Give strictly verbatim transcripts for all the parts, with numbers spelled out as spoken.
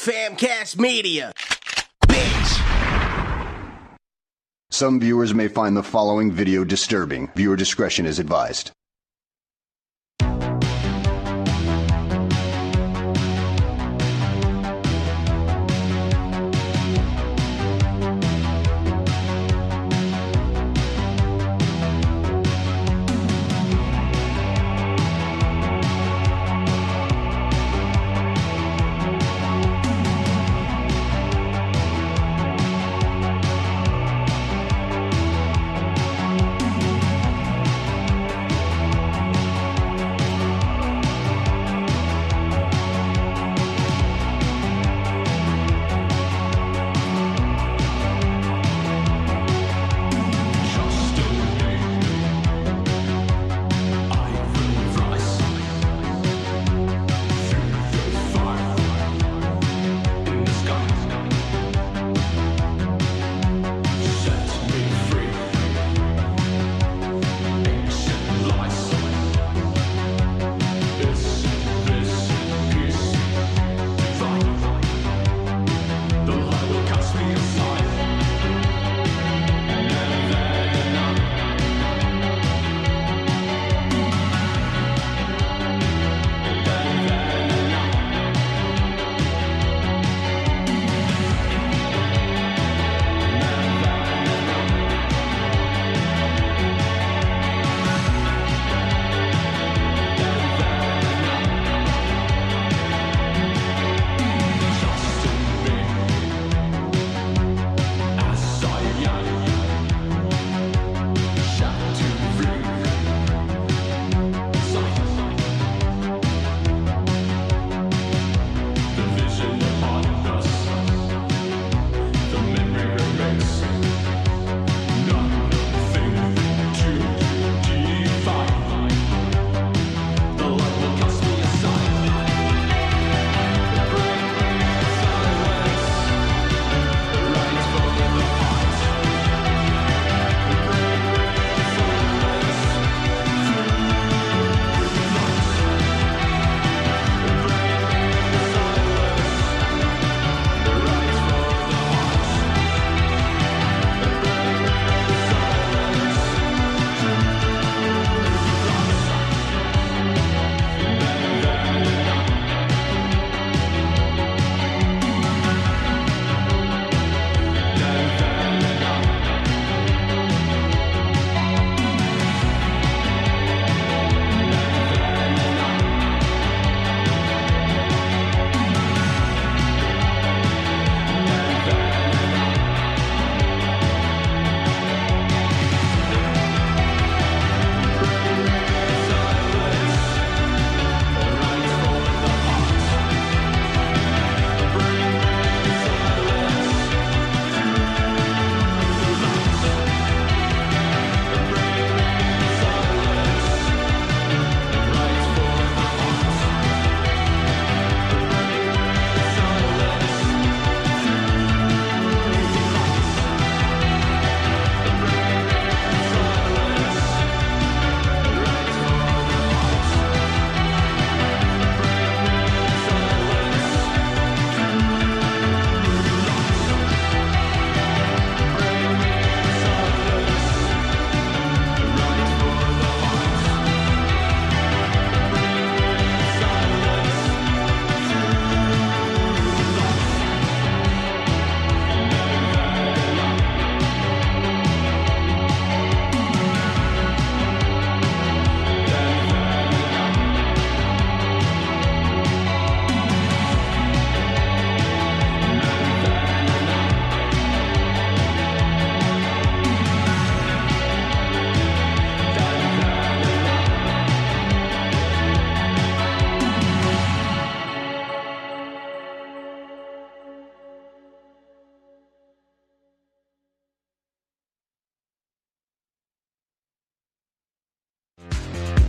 Famcast Media. Bitch. Some viewers may find the following video disturbing. Viewer discretion is advised.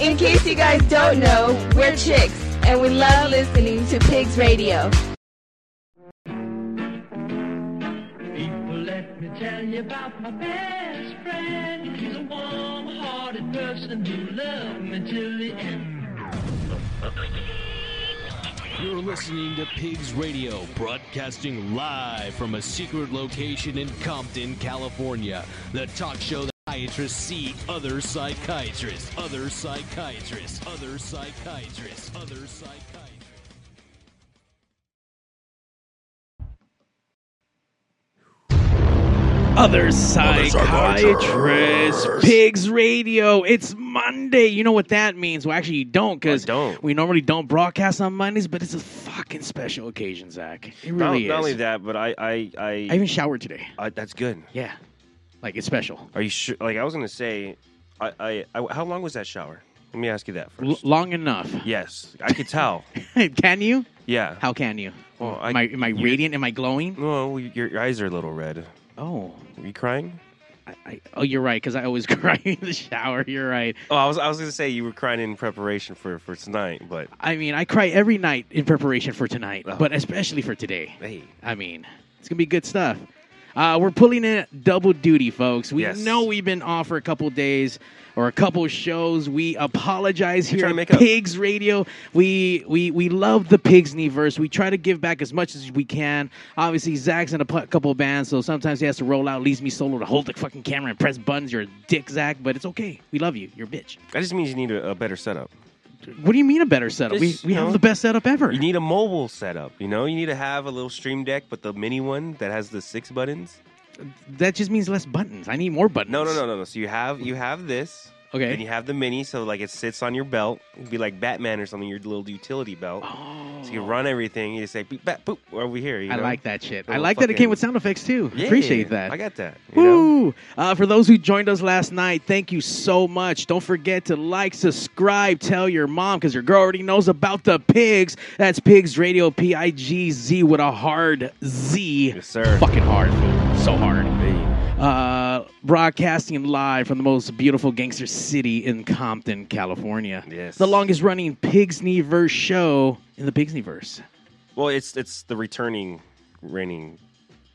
In case you guys don't know, we're chicks, and we love listening to Pigs Radio. People, let me tell you about my best friend. He's a warm-hearted person who loved me till the end. You're listening to Pigs Radio, broadcasting live from a secret location in Compton, California. The talk show that psychiatrists see other psychiatrists, other psychiatrists, other psychiatrists, other psychiatrists. Other psychiatrists, Pigs Radio. It's Monday. You know what that means? Well, actually, you don't, because we normally don't broadcast on Mondays. But it's a fucking special occasion, Zach. It really not, is. Not only that, but I, I, I, I even showered today. I, that's good. Yeah, like it's special. Are you sure? Like I was gonna say, I, I, I how long was that shower? Let me ask you that first. L- long enough. Yes, I could tell. Can you? Yeah. How can you? Well, I, am I, am I radiant? Am I glowing? No, well, your, your eyes are a little red. Oh, are you crying? I, I, oh, you're right, because I always cry in the shower. You're right. Oh, I was I was going to say you were crying in preparation for, for tonight, but I mean, I cry every night in preparation for tonight, oh. but especially for today. Hey, I mean, it's gonna be good stuff. Uh, we're pulling in double duty, folks. We yes. know we've been off for a couple days or a couple shows. We apologize here at Pigs up. Radio. We we we love the Pigsniverse. We try to give back as much as we can. Obviously, Zach's in a p- couple of bands, so sometimes he has to roll out, leaves me solo to hold the fucking camera and press buttons. You're a dick, Zach, but it's okay. We love you. You're a bitch. That just means you need a, a better setup. What do you mean a better setup? Just, we we have know, the best setup ever. You need a mobile setup, you know? You need to have a little stream deck, but the mini one that has the six buttons. That just means less buttons. I need more buttons. No, no, no, no, no. So you have you have this. Okay. And you have the mini, so like it sits on your belt. It'd be like Batman or something, your little utility belt. Oh. So you run everything. You just say, beep, bat, boop, we're over here. You know? I like that shit. I like fucking... that it came with sound effects, too. Yeah, appreciate that. I got that. You Woo! Know? Uh, for those who joined us last night, thank you so much. Don't forget to like, subscribe, tell your mom, because your girl already knows about the Pigs. That's Pigs Radio, P I G Z with a hard Z. Yes, sir. Fucking hard, dude. So hard. Uh, broadcasting live from the most beautiful gangster city in Compton, California. Yes. The longest running Pigsniverse show in the Pigsniverse. Well, it's it's the returning, reigning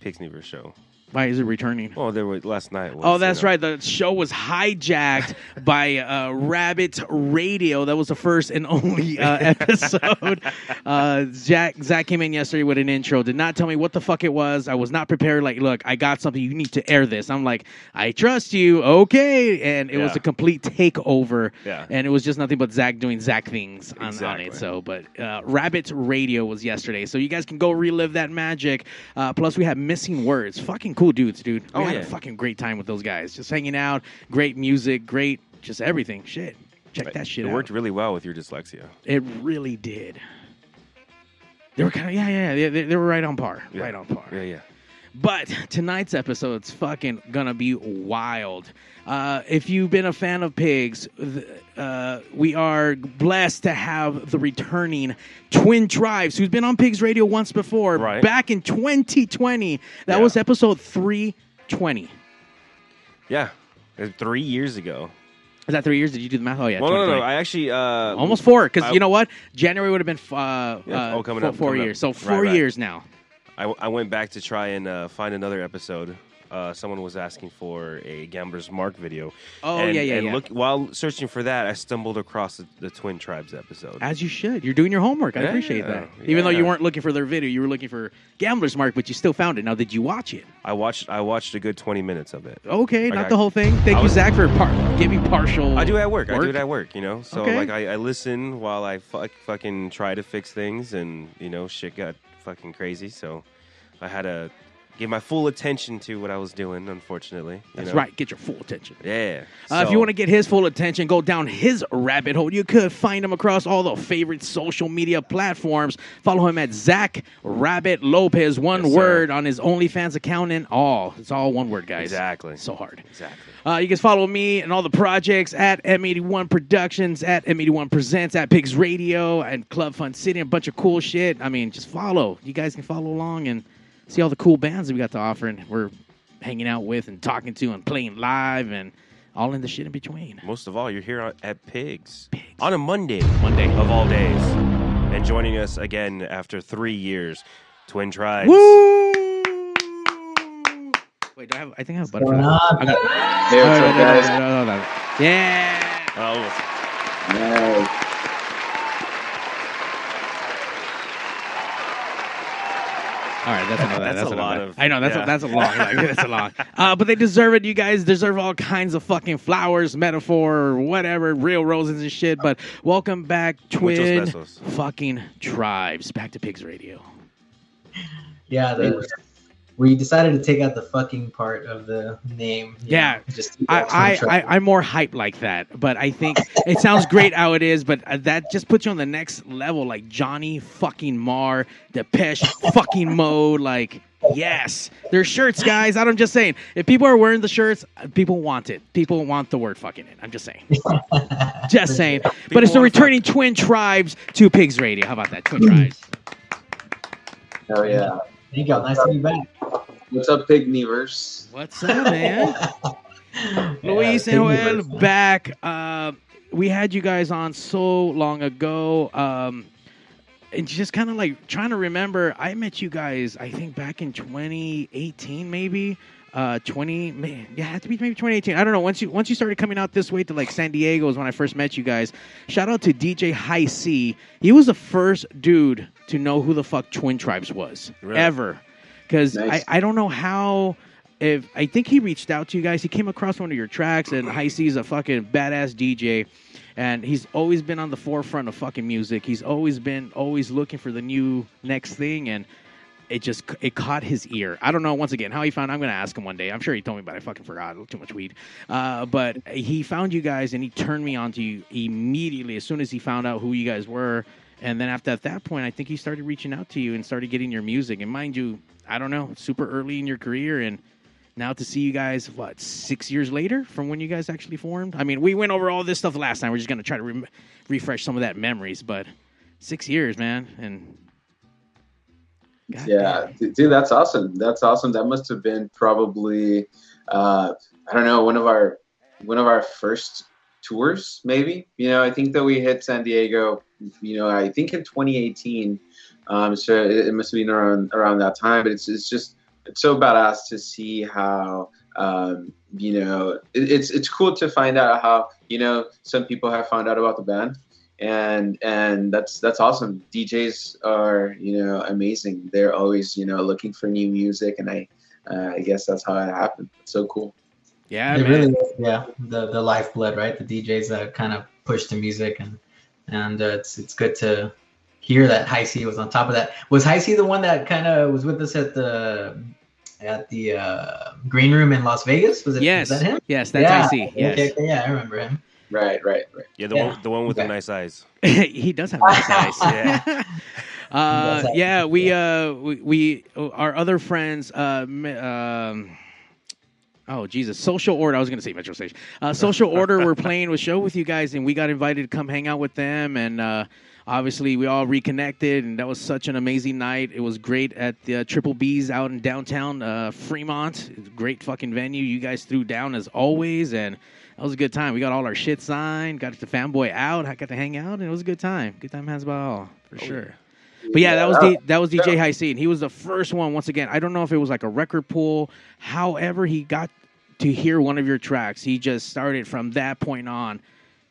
Pigsniverse show. Why is it returning? Oh, there was last night. Was, oh, that's you know. right. The show was hijacked by uh, Rabbit Radio. That was the first and only uh, episode. uh, Jack Zach came in yesterday with an intro. Did not tell me what the fuck it was. I was not prepared. Like, look, I got something. You need to air this. I'm like, I trust you. Okay, and it yeah. was a complete takeover. Yeah. And it was just nothing but Zach doing Zach things on, exactly. on it. So, but uh, Rabbit Radio was yesterday. So you guys can go relive that magic. Uh, plus, we have Missing Words. Fucking cool dudes, dude. We oh, had yeah. a fucking great time with those guys. Just hanging out, great music, great, just everything. Shit. Check that shit out. It worked out. really well with your dyslexia. It really did. They were kind of, yeah, yeah, yeah. They, they were right on par. Yeah. Right on par. Yeah, yeah. But tonight's episode's fucking gonna be wild. Uh, if you've been a fan of Pigs, uh, we are blessed to have the returning Twin Tribes, who's been on Pigs Radio once before, right. back in twenty twenty. That yeah. was episode three twenty. Yeah, three years ago. Is that three years? Did you do the math? Oh, yeah. Well, no, no, no. I actually... Uh, Almost four, because you know what? January would have been uh, yeah. oh, coming four, up, four coming years. Up. So four right, years right. now. I, w- I went back to try and uh, find another episode. Uh, someone was asking for a Gambler's Mark video. Oh, and, yeah, yeah, and yeah. Look, while searching for that, I stumbled across the, the Twin Tribes episode. As you should. You're doing your homework. I yeah, appreciate yeah, that. Yeah, Even though yeah. you weren't looking for their video, you were looking for Gambler's Mark, but you still found it. Now, did you watch it? I watched I watched a good twenty minutes of it. Okay, like not I, the whole thing. Thank I you, was, Zach, for par- giving partial I do it at work. work. I do it at work, you know? So, okay. like, I, I listen while I fuck, fucking try to fix things, and, you know, shit got... fucking crazy, so I had to give my full attention to what I was doing, unfortunately. You That's know? right. Get your full attention. Yeah. Uh, so. If you want to get his full attention, go down his rabbit hole. You could find him across all the favorite social media platforms. Follow him at Zach Rabbit Lopez, one yes, word, sir. on his OnlyFans account and all. It's all one word, guys. Exactly. So hard. Exactly. Uh, you can follow me and all the projects at M eighty-one Productions, at M eighty-one Presents, at Pigs Radio, and Club Fun City, and a bunch of cool shit. I mean, just follow. You guys can follow along and see all the cool bands that we got to offer and we're hanging out with and talking to and playing live and all in the shit in between. Most of all, you're here at Pigs. Pigs. On a Monday. Monday. Of all days. And joining us again after three years, Twin Tribes. Woo! Wait, do I have... I think I have butter for that. I'm gonna... Hey, what's oh, up, no, guys? No, no, no, no, no. Yeah! Oh, what's up? Nice. All right, that's enough. That's, that's a enough. lot of. I know that's yeah. a, that's a lot. Like, that's a lot. Uh, but they deserve it. You guys deserve all kinds of fucking flowers, metaphor, whatever, real roses and shit. But welcome back, twin fucking tribes, back to Pigs Radio. Yeah, the, we decided to take out the fucking part of the name. Yeah, know, just I, I, I I'm more hype like that, but I think it sounds great how it is. But that just puts you on the next level, like Johnny fucking Marr, Depeche fucking Mode, like. Yes, they're shirts, guys. I'm just saying, if people are wearing the shirts, people want it. People want the word "fucking" in. I'm just saying, just saying. People but it's the returning fuck. Twin Tribes to Pigs Radio. How about that, Twin Tribes? Oh yeah! Thank y'all. Nice to be back. What's up, Pigniverse? What's up, man? Luis and Joel back. Uh, we had you guys on so long ago. Um, And just kind of like trying to remember, I met you guys, I think back in twenty eighteen, maybe uh, twenty, man, yeah, it had to be maybe twenty eighteen. I don't know. Once you once you started coming out this way to like San Diego is when I first met you guys. Shout out to D J High C. He was the first dude to know who the fuck Twin Tribes was really? ever, because nice. I, I don't know how. If I think he reached out to you guys, he came across one of your tracks, and High C is a fucking badass D J. And he's always been on the forefront of fucking music. He's always been always looking for the new next thing, and it just it caught his ear. I don't know, once again, how he found. I'm going to ask him one day. I'm sure he told me, but I fucking forgot. Too much weed. Uh, but he found you guys, and he turned me on to you immediately as soon as he found out who you guys were. And then after at that point, I think he started reaching out to you and started getting your music. And mind you, I don't know, super early in your career, and now to see you guys, what, six years later from when you guys actually formed? I mean, we went over all this stuff last time. We're just going to try to re- refresh some of that memories, but six years, man. And God yeah, damn. Dude, that's awesome. That's awesome. That must have been probably, uh, I don't know, one of our one of our first tours, maybe. You know, I think that we hit San Diego, you know, I think in twenty eighteen. Um, so it, it must have been around, around that time, but it's it's just, it's so badass to see how, um, you know, it, it's it's cool to find out how, you know, some people have found out about the band, and and that's that's awesome. D Js are, you know, amazing. They're always, you know, looking for new music, and I uh, I guess that's how it happened. It's so cool. Yeah, it man. really is. Yeah, the the lifeblood, right? The D Js that kind of push the music, and and uh, it's it's good to hear that High C was on top of that. Was High C the one that kind of was with us at the at the uh, Green Room in Las Vegas? Was it? Yes. Was that him? Yes, that's yeah. High C. Yes. Okay, yeah, I remember him. Right, right, right. Yeah, the yeah. one, the one with okay. the nice eyes. He does have nice eyes. Yeah. uh, yeah, we uh, we we our other friends. Uh, um, Oh, Jesus. Social Order. I was going to say Metro Station. Uh, Social Order were playing a show with you guys, and we got invited to come hang out with them. And uh, obviously, we all reconnected, and that was such an amazing night. It was great at the uh, Triple B's out in downtown uh, Fremont. It was a great fucking venue. You guys threw down as always, and that was a good time. We got all our shit signed, got the fanboy out, I got to hang out, and it was a good time. Good time has about all, for oh, sure. Yeah. But yeah, that was D- that was D J High C, and he was the first one. Once again, I don't know if it was like a record pool. However, he got to hear one of your tracks. He just started from that point on.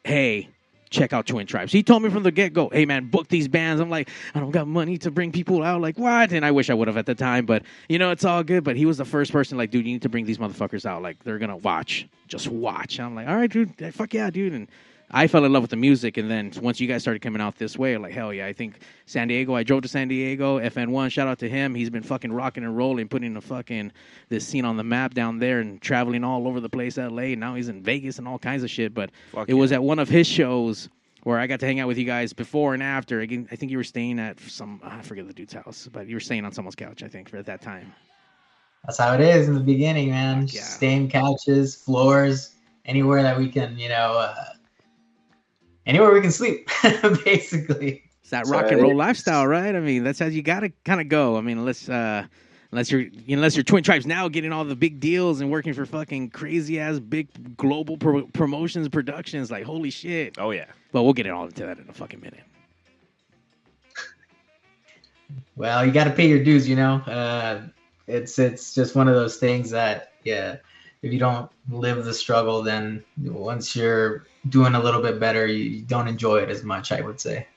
Hey, check out Twin Tribes. He told me from the get-go, hey, man, book these bands. I'm like, I don't got money to bring people out. Like, what? And I wish I would have at the time, but, you know, it's all good. But he was the first person, like, dude, you need to bring these motherfuckers out. Like, they're going to watch. Just watch. And I'm like, all right, dude. Fuck yeah, dude. And I fell in love with the music, and then once you guys started coming out this way, like, hell yeah, I think San Diego, I drove to San Diego, F N one, shout out to him, he's been fucking rocking and rolling, putting the fucking, this scene on the map down there, and traveling all over the place, L A, now he's in Vegas and all kinds of shit, but Fuck it yeah. was at one of his shows where I got to hang out with you guys before and after. Again, I think you were staying at some, I forget the dude's house, but you were staying on someone's couch, I think, for at that time. That's how it is in the beginning, man, yeah. staying couches, floors, anywhere that we can, you know, uh, anywhere we can sleep, basically. It's that rock and roll lifestyle, right? I mean, that's how you got to kind of go. I mean, unless, uh, unless you're unless you're Twin Tribes now getting all the big deals and working for fucking crazy-ass big global pro- promotions, productions, like, holy shit. Oh, yeah. But we'll get it all into that in a fucking minute. Well, you got to pay your dues, you know? Uh, it's it's just one of those things that, yeah, if you don't live the struggle, then once you're doing a little bit better, you don't enjoy it as much, I would say.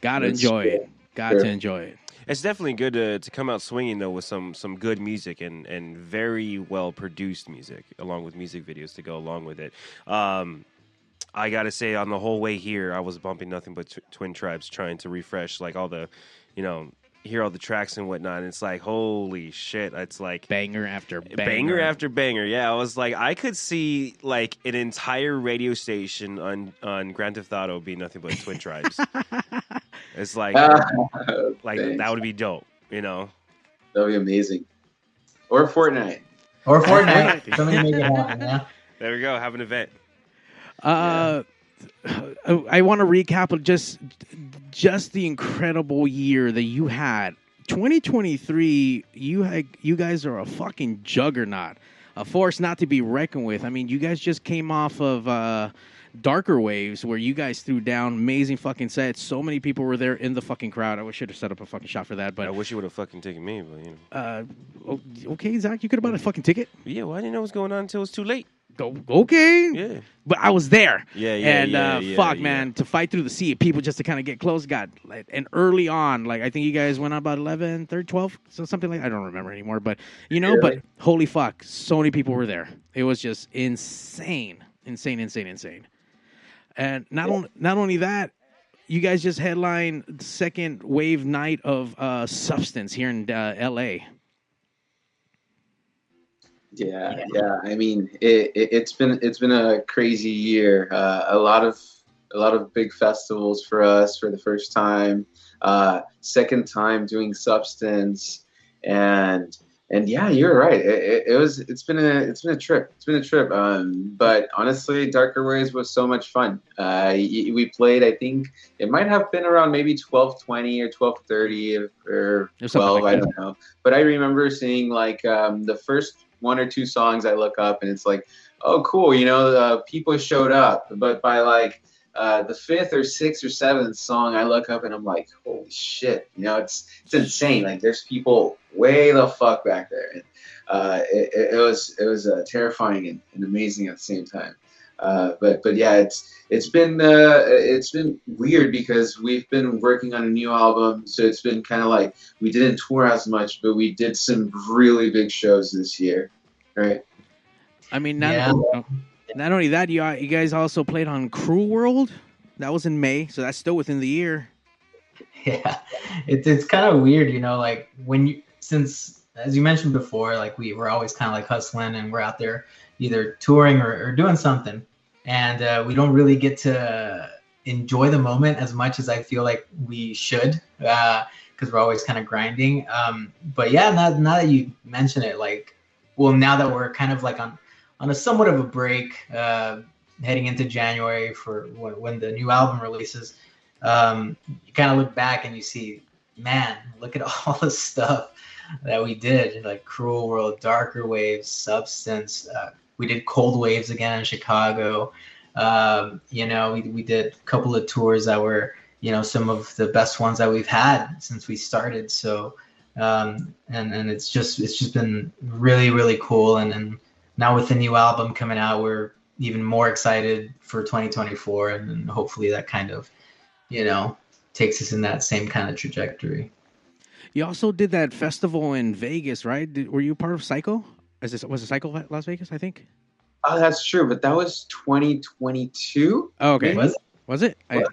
Gotta enjoy it. Got to enjoy it. It's definitely good to, to come out swinging, though, with some some good music and, and very well-produced music, along with music videos to go along with it. Um, I got to say, on the whole way here, I was bumping nothing but t- Twin Tribes, trying to refresh, like, all the, you know, hear all the tracks and whatnot. And it's like, holy shit. It's like... Banger after banger. Banger after banger, yeah. I was like, I could see, like, an entire radio station on, on Grand Theft Auto being nothing but Twin Tribes. It's like, uh, like thanks. That would be dope, you know? That would be amazing. Or Fortnite. Or Fortnite. Somebody make it happen, yeah? There we go. Have an event. Uh, yeah. I want to recap just just the incredible year that you had. twenty twenty-three, you had, you guys are a fucking juggernaut. A force not to be reckoned with. I mean, you guys just came off of... Uh, Darker Waves, where you guys threw down amazing fucking sets. So many people were there in the fucking crowd. I wish I'd have set up a fucking shot for that. But I wish you would have fucking taken me. But you know. Uh, okay, Zach, you could have bought a fucking ticket. Yeah, well, I didn't know what was going on until it was too late. Go, okay. Yeah. But I was there. Yeah, yeah, and, yeah. And uh, yeah, fuck, yeah. man, to fight through the sea of people just to kind of get close. God, like, and early on, like I think you guys went on about eleven, thirty, twelve, so something like that. I don't remember anymore. But, you know, yeah. But holy fuck, so many people were there. It was just insane. Insane, insane, insane. And not yeah. only not only that, you guys just headlined the second wave night of uh, Substance here in uh, L A. Yeah, yeah, yeah. I mean, it, it, it's been it's been a crazy year. Uh, a lot of a lot of big festivals for us for the first time, uh, second time doing Substance, and. And yeah, you're right. It, it, it was. It's been a. It's been a trip. It's been a trip. Um, but honestly, Darker Waves was so much fun. Uh, y- we played. I think it might have been around maybe twelve twenty or twelve thirty or twelve. Like I don't know. But I remember seeing like um, the first one or two songs. I look up and it's like, oh, cool. You know, uh, people showed up. But by like uh, the fifth or sixth or seventh song, I look up and I'm like, holy shit. You know, it's it's insane. Like there's people. Way the fuck back there. And, uh, it, it was it was uh, terrifying and, and amazing at the same time. Uh, but but yeah, it's it's been uh, it's been weird because we've been working on a new album, so it's been kind of like we didn't tour as much, but we did some really big shows this year, right? I mean, not yeah. only, not only that, you you guys also played on Cruel World. That was in May, so that's still within the year. Yeah, it's it's kind of weird, you know, like when you. Since, as you mentioned before, like we were always kind of like hustling and we're out there either touring or, or doing something. And uh, we don't really get to enjoy the moment as much as I feel like we should because uh, we're always kind of grinding. Um, but yeah, now, now that you mention it, like, well, now that we're kind of like on, on a somewhat of a break uh, heading into January for when, when the new album releases, um, you kind of look back and you see, man, look at all this stuff that we did, like Cruel World, Darker Waves, Substance. Uh, we did Cold Waves again in Chicago. Um, you know, we we did a couple of tours that were, you know, some of the best ones that we've had since we started. So, um, and and it's just it's just been really really cool. And and now with the new album coming out, we're even more excited for twenty twenty-four, and, and hopefully that kind of, you know, takes us in that same kind of trajectory. You also did that festival in Vegas, right? Did, were you part of Psycho? Is this, was it Psycho Las Vegas, I think? Oh, that's true, but that was twenty twenty-two. Oh, okay. Was it? Was it? I,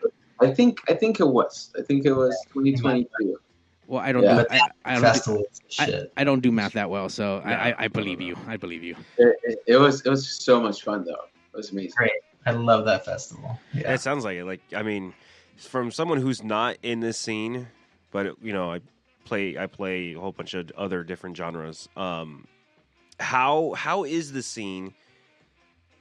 I think I think it was. I think it was twenty twenty-two. Well, I don't yeah. do I, I don't do, I, I don't do math that well, so yeah. I, I, I believe you. I believe you. It, it, it was it was so much fun though. It was amazing. Great. I love that festival. Yeah. Yeah, it sounds like it. Like I mean, from someone who's not in this scene, but you know, I play I play a whole bunch of other different genres. Um, how how is the scene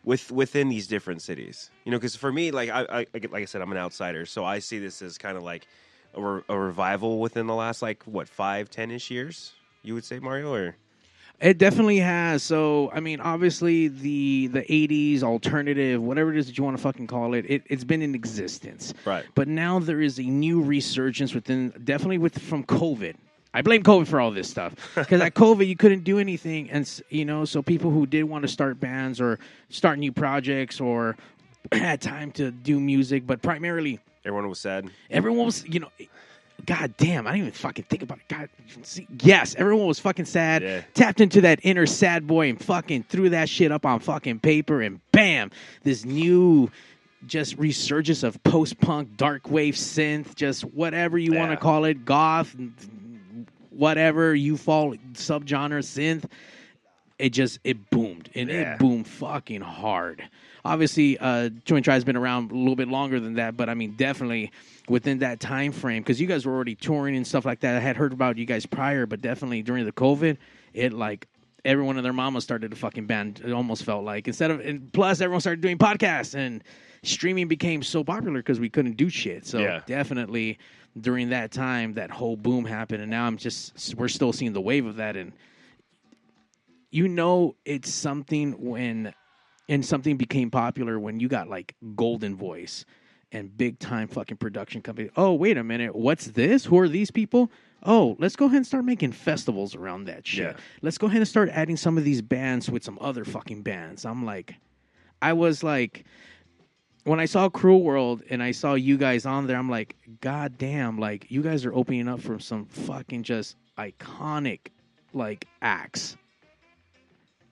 with within these different cities? You know, because for me, like I, I like I said, I'm an outsider, so I see this as kind of like a, re- a revival within the last like what five, ten ish years. You would say, Mario, or it definitely has. So I mean, obviously the the eighties alternative, whatever it is that you want to fucking call it, it it's been in existence. Right. But now there is a new resurgence within, definitely with from COVID. I blame COVID for all this stuff because at COVID you couldn't do anything, and you know, so people who did want to start bands or start new projects or had time to do music, but primarily everyone was sad. Everyone was, you know. God damn, I didn't even fucking think about it. God, see, yes, everyone was fucking sad. Yeah. Tapped into that inner sad boy and fucking threw that shit up on fucking paper, and bam, this new just resurgence of post-punk, dark wave synth, just whatever you yeah. want to call it, goth, whatever you fall, subgenre synth. It just, it boomed, and yeah. it boomed fucking hard. Obviously, uh, Joint Tribe's been around a little bit longer than that, but I mean, definitely within that time frame, because you guys were already touring and stuff like that. I had heard about you guys prior, but definitely during the COVID, it like, everyone and their mama started a fucking band, it almost felt like. Instead of, and plus, everyone started doing podcasts, and streaming became so popular because we couldn't do shit. So yeah. definitely during that time, that whole boom happened, and now I'm just, we're still seeing the wave of that, and you know it's something when, and something became popular when you got like Golden Voice and big time fucking production company. Oh, wait a minute. What's this? Who are these people? Oh, let's go ahead and start making festivals around that shit. Yeah. Let's go ahead and start adding some of these bands with some other fucking bands. I'm like, I was like, when I saw Cruel World and I saw you guys on there, I'm like, God damn, like you guys are opening up for some fucking just iconic like acts.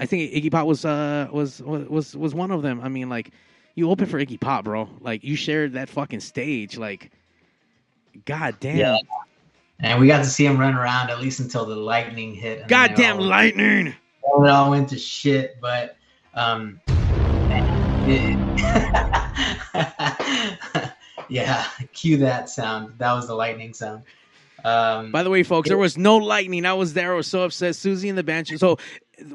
I think Iggy Pop was uh was was was one of them. I mean, like, you opened for Iggy Pop, bro. Like, you shared that fucking stage. Like, God damn. Yeah. And we got to see him run around at least until the lightning hit. Goddamn lightning! It all went to shit, but um, it, yeah. Cue that sound. That was the lightning sound. Um, By the way, folks, it, there was no lightning. I was there. I was so upset. Susie and the Banshee. So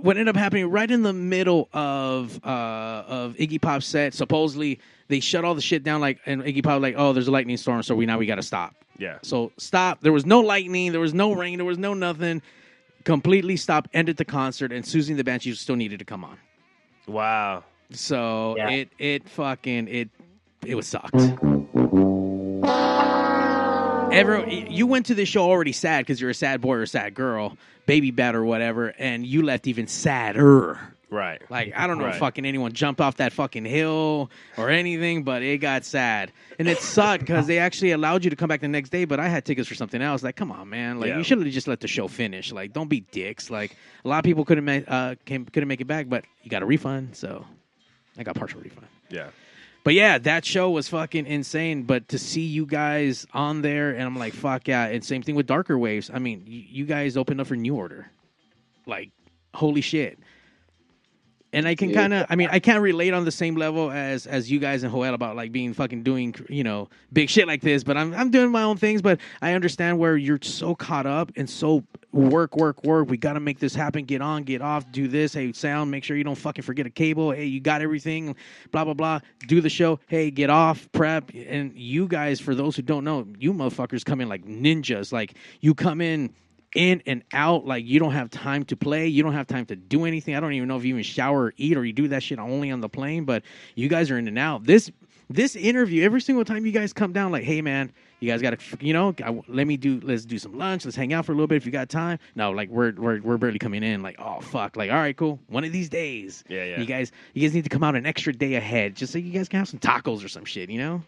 what ended up happening right in the middle of uh, of Iggy Pop's set, supposedly they shut all the shit down. Like, and Iggy Pop was like, oh, there's a lightning storm, so we now we got to stop. Yeah. So stop. There was no lightning. There was no rain. There was no nothing. Completely stopped. Ended the concert, and Susie and the Banshee still needed to come on. Wow. So yeah. it it fucking it it was sucked. Every, you went to this show already sad because you're a sad boy or a sad girl, baby bat or whatever, and you left even sadder. Right. Like, I don't know right. if fucking anyone jumped off that fucking hill or anything, but it got sad. And it sucked because they actually allowed you to come back the next day, but I had tickets for something else. Like, come on, man. Like, yeah. you should have just let the show finish. Like, don't be dicks. Like, a lot of people couldn't make, uh, came, couldn't make it back, but you got a refund, so I got partial refund. Yeah. But yeah, that show was fucking insane. But to see you guys on there, and I'm like, fuck yeah. And same thing with Darker Waves. I mean, y- you guys opened up for New Order. Like, holy shit. And I can kind of, I mean, I can't relate on the same level as as you guys and Joel about like being fucking doing, you know, big shit like this. But I'm I'm doing my own things. But I understand where you're so caught up and so work, work, work. We got to make this happen. Get on, get off, do this. Hey, sound, make sure you don't fucking forget a cable. Hey, you got everything, blah, blah, blah. Do the show. Hey, get off, prep. And you guys, for those who don't know, you motherfuckers come in like ninjas. Like you come in. in and out, like you don't have time to play, you don't have time to do anything. I don't even know if you even shower or eat, or you do that shit only on the plane, but you guys are in and out. This this interview, every single time you guys come down, like, hey man, you guys gotta, you know, I, let me do, let's do some lunch, let's hang out for a little bit if you got time. No, like we're we're we're barely coming in, like, oh fuck, like all right, cool, one of these days. Yeah, yeah. You guys, you guys need to come out an extra day ahead, just so you guys can have some tacos or some shit, you know?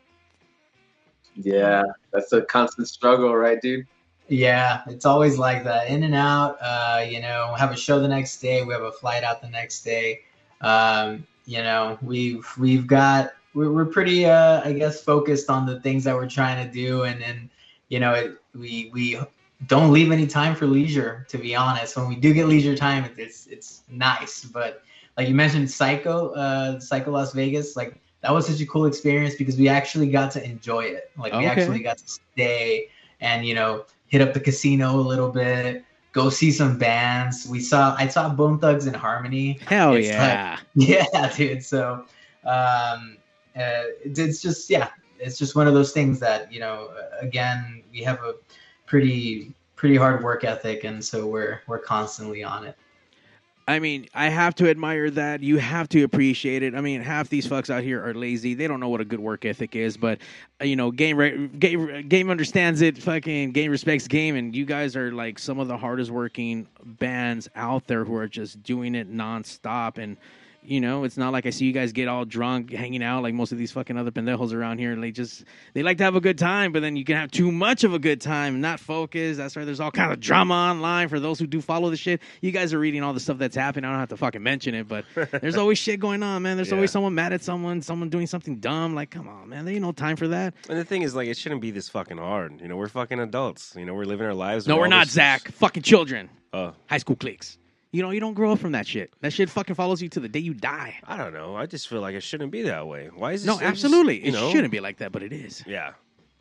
Yeah, that's a constant struggle, right, dude? Yeah, it's always like that, in and out, uh, you know, have a show the next day. We have a flight out the next day. Um, you know, we've, we've got, we're pretty, uh, I guess, focused on the things that we're trying to do. And then, you know, it, we, we don't leave any time for leisure, to be honest. When we do get leisure time, it's, it's nice. But like you mentioned, Psycho, uh, Psycho Las Vegas, like that was such a cool experience because we actually got to enjoy it. Like we okay. actually got to stay and, you know, hit up the casino a little bit, go see some bands. We saw, I saw Bone Thugs and Harmony. Hell it's yeah. Like, yeah, dude. So um, uh, it's just, yeah, it's just one of those things that, you know, again, we have a pretty, pretty hard work ethic. And so we're, we're constantly on it. I mean, I have to admire that. You have to appreciate it. I mean, half these fucks out here are lazy. They don't know what a good work ethic is, but, you know, game re- game, game understands it. Fucking game respects game, and you guys are, like, some of the hardest working bands out there who are just doing it nonstop, and You know, it's not like I see you guys get all drunk, hanging out like most of these fucking other pendejos around here. They just, they like to have a good time, but then you can have too much of a good time and not focus. That's right. There's all kind of drama online for those who do follow the shit. You guys are reading all the stuff that's happening. I don't have to fucking mention it, but there's always shit going on, man. There's yeah. always someone mad at someone, someone doing something dumb. Like, come on, man. There ain't no time for that. And the thing is, like, it shouldn't be this fucking hard. You know, we're fucking adults. You know, we're living our lives. No, we're, we're not, this... Zach. Fucking children. Uh, High school cliques. You know, you don't grow up from that shit. That shit fucking follows you to the day you die. I don't know. I just feel like it shouldn't be that way. Why is this? No, absolutely. Just, it know? shouldn't be like that, but it is. Yeah.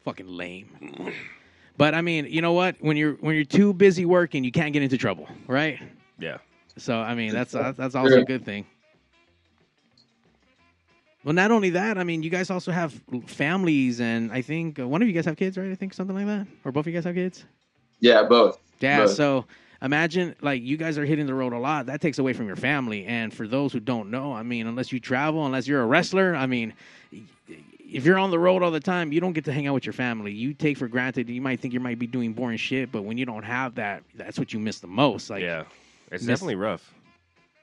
Fucking lame. But, I mean, you know what? When you're when you're too busy working, you can't get into trouble, right? Yeah. So, I mean, that's uh, that's also yeah. a good thing. Well, not only that, I mean, you guys also have families, and I think uh, one of you guys have kids, right? I think something like that. Or both of you guys have kids? Yeah, both. Yeah, both. So... Imagine, like, you guys are hitting the road a lot. That takes away from your family. And for those who don't know, I mean, unless you travel, unless you're a wrestler, I mean, if you're on the road all the time, you don't get to hang out with your family. You take for granted. You might think you might be doing boring shit, but when you don't have that, that's what you miss the most. Like, yeah, it's miss- definitely rough.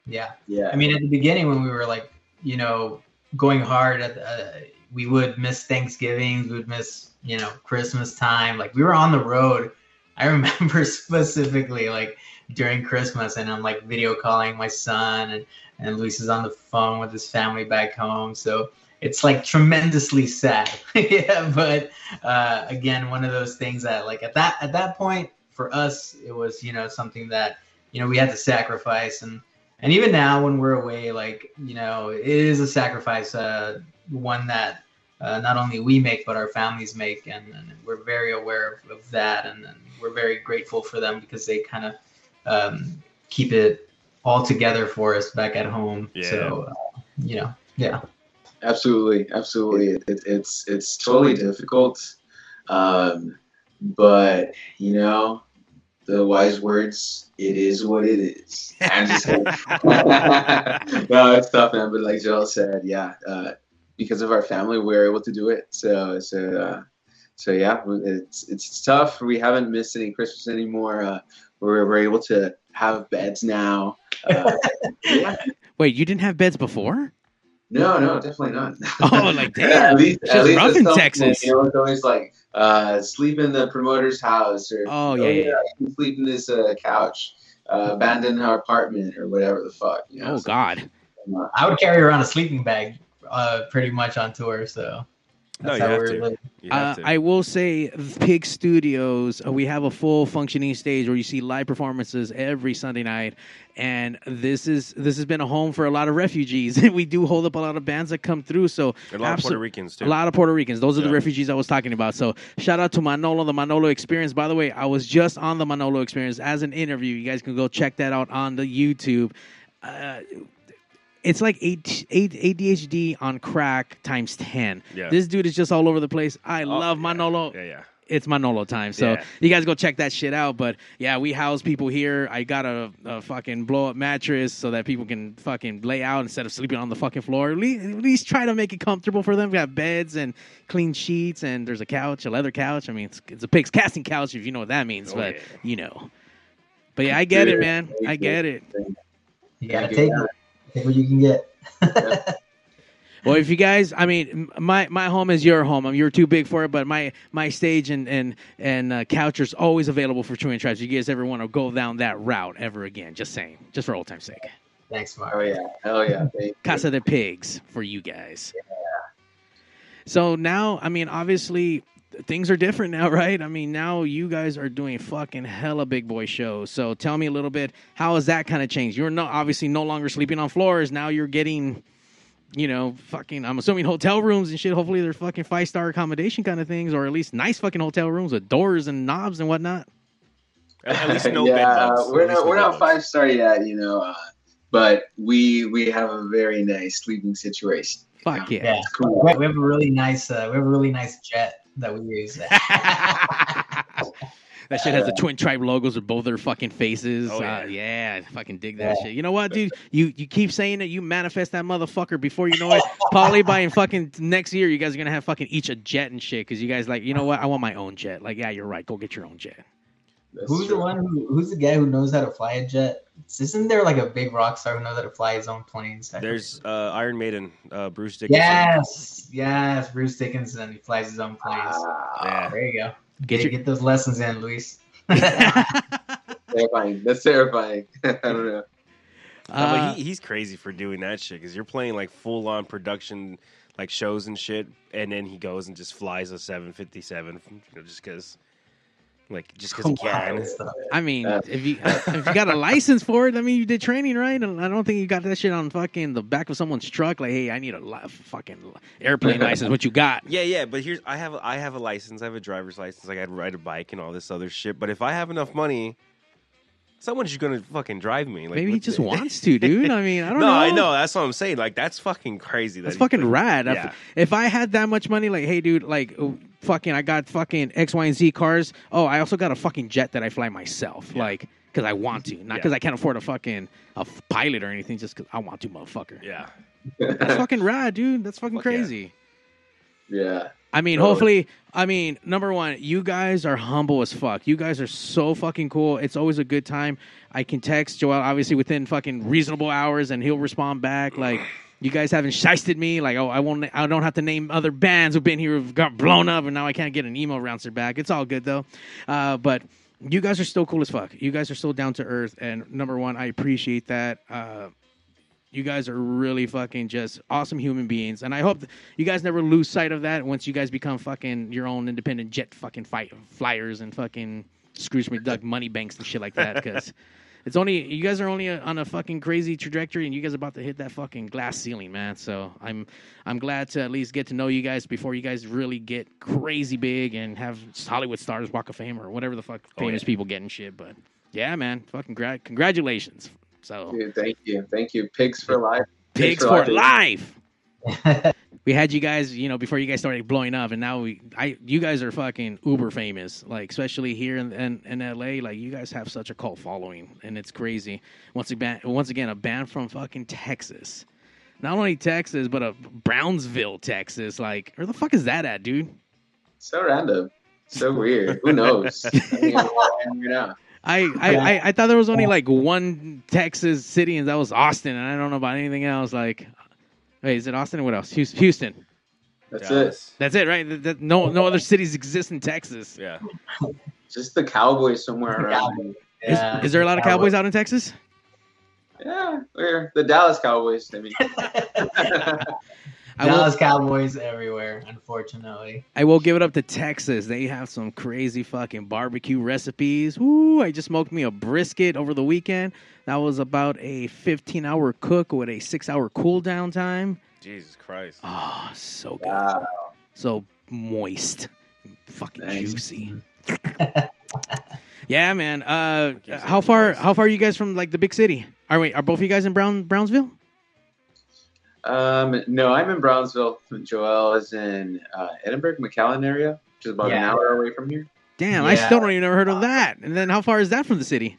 Yeah. Yeah. I mean, at the beginning when we were, like, you know, going hard, at the, uh, we would miss Thanksgiving. We would miss, you know, Christmas time. Like, we were on the road. I remember specifically, like, during Christmas, and I'm, like, video calling my son, and, and Luis is on the phone with his family back home. So it's, like, tremendously sad. yeah, but, uh, again, one of those things that, like, at that at that point, for us, it was, you know, something that, you know, we had to sacrifice. And, and even now when we're away, like, you know, it is a sacrifice, uh, one that, Uh, not only we make, but our families make. And, and we're very aware of, of that. And, and we're very grateful for them because they kind of um, keep it all together for us back at home. Yeah. So, uh, you know, yeah. Absolutely. Absolutely. It, it, it's it's totally difficult. Um, but, you know, the wise words, it is what it is. I'm just kidding. No, it's tough, man. But like Joel said, yeah. Uh, because of our family, we were able to do it. So, so, uh, so yeah, it's, it's tough. We haven't missed any Christmas anymore. Uh, we're, we're able to have beds now. Uh, yeah. Wait, you didn't have beds before? No, no, definitely not. Oh, like damn. Yeah, at least, at least rough in Texas. You know, it's always like, uh, sleep in the promoter's house, or oh yeah, oh, yeah, yeah. You can sleep in this uh, couch, uh, abandon our apartment, or whatever the fuck. You know? Oh so, God. Uh, I would carry around a sleeping bag. Uh, pretty much on tour, so that's no, how we're living. Uh, I will say, Pig Studios, we have a full functioning stage where you see live performances every Sunday night, and this is this has been a home for a lot of refugees. We do hold up a lot of bands that come through. So a lot abso- of Puerto Ricans too. A lot of Puerto Ricans. Those are yeah. the refugees I was talking about. So shout out to Manolo, the Manolo Experience. By the way, I was just on the Manolo Experience as an interview. You guys can go check that out on the YouTube. Uh, It's like A D H D on crack times ten. Yeah. This dude is just all over the place. I oh, love Manolo. Yeah, yeah. yeah. It's Manolo time. So yeah. you guys go check that shit out. But yeah, we house people here. I got a, a fucking blow up mattress so that people can fucking lay out instead of sleeping on the fucking floor. At least, at least try to make it comfortable for them. We have beds and clean sheets, and there's a couch, a leather couch. I mean, it's, it's a pig's casting couch if you know what that means. Oh, but yeah. you know. But yeah, I get dude, it, man. I get it. You gotta take it. What you can get. Well, if you guys, I mean, my, my home is your home. I mean, you're too big for it, but my, my stage and and and uh, couch is always available for True and Tribes. You guys ever want to go down that route ever again? Just saying, just for old time's sake. Thanks, Mark. Oh yeah, oh yeah. Casa de Pigs for you guys. Yeah. So now, I mean, obviously. Things are different now, right? I mean, now you guys are doing fucking hella big boy shows. So tell me a little bit, how has that kind of changed? You're no, obviously no longer sleeping on floors. Now you're getting, you know, fucking, I'm assuming hotel rooms and shit. Hopefully they're fucking five-star accommodation kind of things, or at least nice fucking hotel rooms with doors and knobs and whatnot. At least no yeah, bed bugs. Uh, we're not, no we're not five-star yet, you know, uh, but we we have a very nice sleeping situation. Fuck yeah. yeah. Cool. We have a really nice, uh, we have a really nice jet. That we use. That shit has the Twin Tribe logos with both their fucking faces. Oh, yeah. Uh, yeah, I fucking dig that yeah. shit. You know what, dude? You you keep saying it. You manifest that motherfucker before you know it. Probably by in fucking next year, you guys are gonna have fucking each a jet and shit because you guys like, you know what? I want my own jet. Like, yeah, you're right. Go get your own jet. That's who's true. the one who? Who's the guy who knows how to fly a jet? Isn't there like a big rock star who knows how to fly his own planes? There's uh, Iron Maiden, uh, Bruce Dickinson. Yes, yes, Bruce Dickinson. He flies his own planes. Ah, yeah. There you go. Get, your... get those lessons in, Luis. Terrifying. That's terrifying. I don't know. Uh, no, but he, he's crazy for doing that shit because you're playing like full on production, like shows and shit, and then he goes and just flies a seven fifty-seven, you know, just because, like, just because oh, he can. Wow. I mean, uh, if you if you got a license for it, I mean, you did training, right? And I don't think you got that shit on fucking the back of someone's truck. Like, hey, I need a li- fucking airplane license. What you got? Yeah, yeah. But here's I have I have a license. I have a driver's license. Like, I'd ride a bike and all this other shit. But if I have enough money. Someone's just gonna fucking drive me. Like, maybe he just it? wants to, dude. I mean, I don't no, know. No, I know. That's what I'm saying. Like, that's fucking crazy. That that's fucking like, rad. Yeah. If I had that much money, like, hey, dude, like, oh, fucking, I got fucking X, Y, and Z cars. Oh, I also got a fucking jet that I fly myself, yeah. like, because I want to, not because yeah. I can't afford a fucking a pilot or anything, just because I want to, motherfucker. Yeah, that's fucking rad, dude. That's fucking Fuck crazy. Yeah. yeah. I mean, totally. hopefully, I mean, number one, you guys are humble as fuck. You guys are so fucking cool. It's always a good time. I can text Joel, obviously, within fucking reasonable hours, and he'll respond back. Like, you guys haven't shysted me. Like, oh, I won't, I don't have to name other bands who've been here who've got blown up, and now I can't get an email bouncer back. It's all good, though. Uh, but you guys are still cool as fuck. You guys are still down to earth, and number one, I appreciate that. Uh You guys are really fucking just awesome human beings. And I hope you guys never lose sight of that once you guys become fucking your own independent jet fucking fight, flyers and fucking Scrooge McDuck money banks and shit like that. Because it's only, you guys are only on a fucking crazy trajectory and you guys are about to hit that fucking glass ceiling, man. So I'm, I'm glad to at least get to know you guys before you guys really get crazy big and have Hollywood stars, Walk of Fame, or whatever the fuck famous oh, yeah. people get and shit. But yeah, man, fucking gra- congratulations. So Dude, thank you, thank you. Pigs for life. Pigs, Pigs for, for life. life. We had you guys, you know, before you guys started blowing up, and now we, I, you guys are fucking uber famous. Like, especially here in in, in L A, like you guys have such a cult following, and it's crazy. Once again, once again, a band from fucking Texas, not only Texas, but a Brownsville, Texas. Like, where the fuck is that at, dude? So random, so weird. Who knows? I mean, right now. I, I, I thought there was only like one Texas city, and that was Austin, and I don't know about anything else. Like, wait, is it Austin or what else? Houston. That's yeah. it. That's it, right? That, that, no, no other cities exist in Texas. Yeah. Just the Cowboys somewhere around. Yeah. Is, is there a lot of Cowboys out in Texas? Yeah, we're the Dallas Cowboys. I mean. I Dallas will, Cowboys everywhere, unfortunately. I will give it up to Texas. They have some crazy fucking barbecue recipes. Ooh, I just smoked me a brisket over the weekend. That was about a fifteen-hour cook with a six-hour cool-down time. Jesus Christ. Oh, so good. Wow. So moist. Fucking nice. Juicy. Yeah, man. Uh, how far How far are you guys from, like, the big city? Are, wait, are both of you guys in Brown Brownsville? Um, no, I'm in Brownsville. Joel is in uh, Edinburgh, McAllen area, which is about yeah. an hour away from here. Damn, yeah. I still don't even ever heard of that. And then how far is that from the city?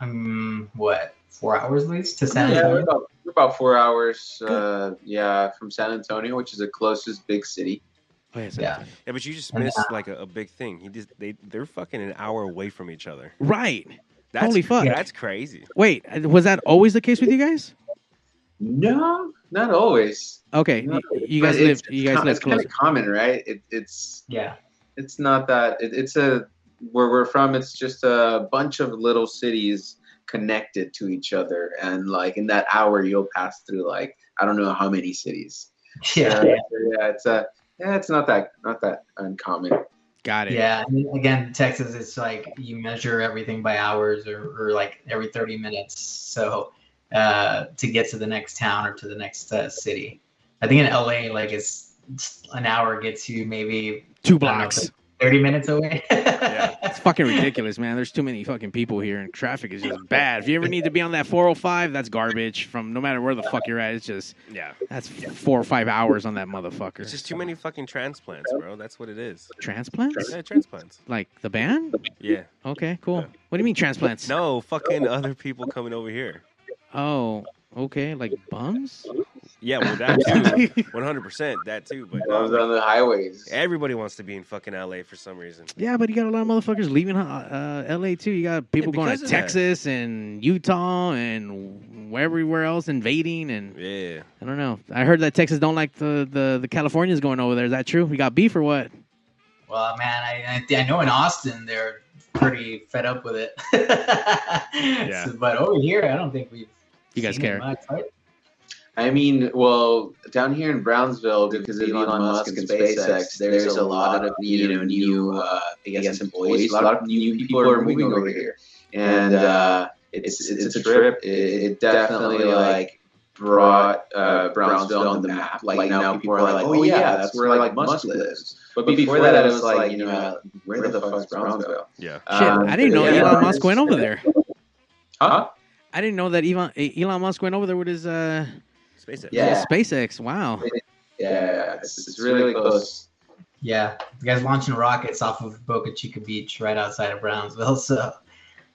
Um, what, four hours at least to San Antonio? Yeah, we're about, we're about four hours, uh, yeah, from San Antonio, which is the closest big city. Oh, yeah, yeah. yeah, but you just missed yeah. like a, a big thing. He just, they, they're fucking an hour away from each other. Right. That's, Holy fuck. That's crazy. Wait, was that always the case with you guys? No, not always. Okay, not always. you guys but live. It's, you guys com- live. It's closer. Kind of common, right? It, it's yeah. It's not that. It, it's a where we're from. It's just a bunch of little cities connected to each other, and like in that hour, you'll pass through like I don't know how many cities. Yeah, uh, yeah. It's a yeah. It's not that not that uncommon. Got it. Yeah, I mean, again, Texas. It's like you measure everything by hours or, or like every thirty minutes. So. Uh, to get to the next town or to the next uh, city. I think in L A, like it's, it's an hour gets you maybe two blocks, know, like thirty minutes away. Yeah, it's fucking ridiculous, man. There's too many fucking people here, and traffic is just bad. If you ever need to be on that four oh five, that's garbage. From no matter where the fuck you're at, it's just yeah, that's four or five hours on that motherfucker. It's just too many fucking transplants, bro. That's what it is. Transplants? Yeah, transplants. Like the band? Yeah. Okay, cool. Yeah. What do you mean transplants? No, fucking other people coming over here. Oh, okay, like bums? Yeah, well, that too. one hundred percent, that too. But I was on the highways. Everybody wants to be in fucking L A for some reason. Yeah, but you got a lot of motherfuckers leaving uh, L A too. You got people yeah, going to Texas that. and Utah and everywhere else invading. And yeah. I don't know. I heard that Texas don't like the, the, the Californians going over there. Is that true? We got beef or what? Well, man, I, I, I know in Austin they're pretty fed up with it. yeah. So, but over here, I don't think we've You guys care? Much, right? I mean, well, down here in Brownsville, because of Elon, Elon Musk and SpaceX, SpaceX there's, there's a lot of you know new, uh, I guess, employees. A lot of new people are moving over here, and uh, it's, it's it's a trip. It, it definitely like brought uh, Brownsville on the map. Like now, people are like, oh yeah, that's where like Musk lives. But before that, it was like, you know, where the fuck's Brownsville? Yeah. Um, Shit, I didn't know yeah, Elon Musk went over there. Huh? I didn't know that Elon Elon Musk went over there with his. Uh... SpaceX. Yeah. yeah, SpaceX. Wow. Yeah, it's, it's really close. Yeah, the guy's launching rockets off of Boca Chica Beach, right outside of Brownsville. So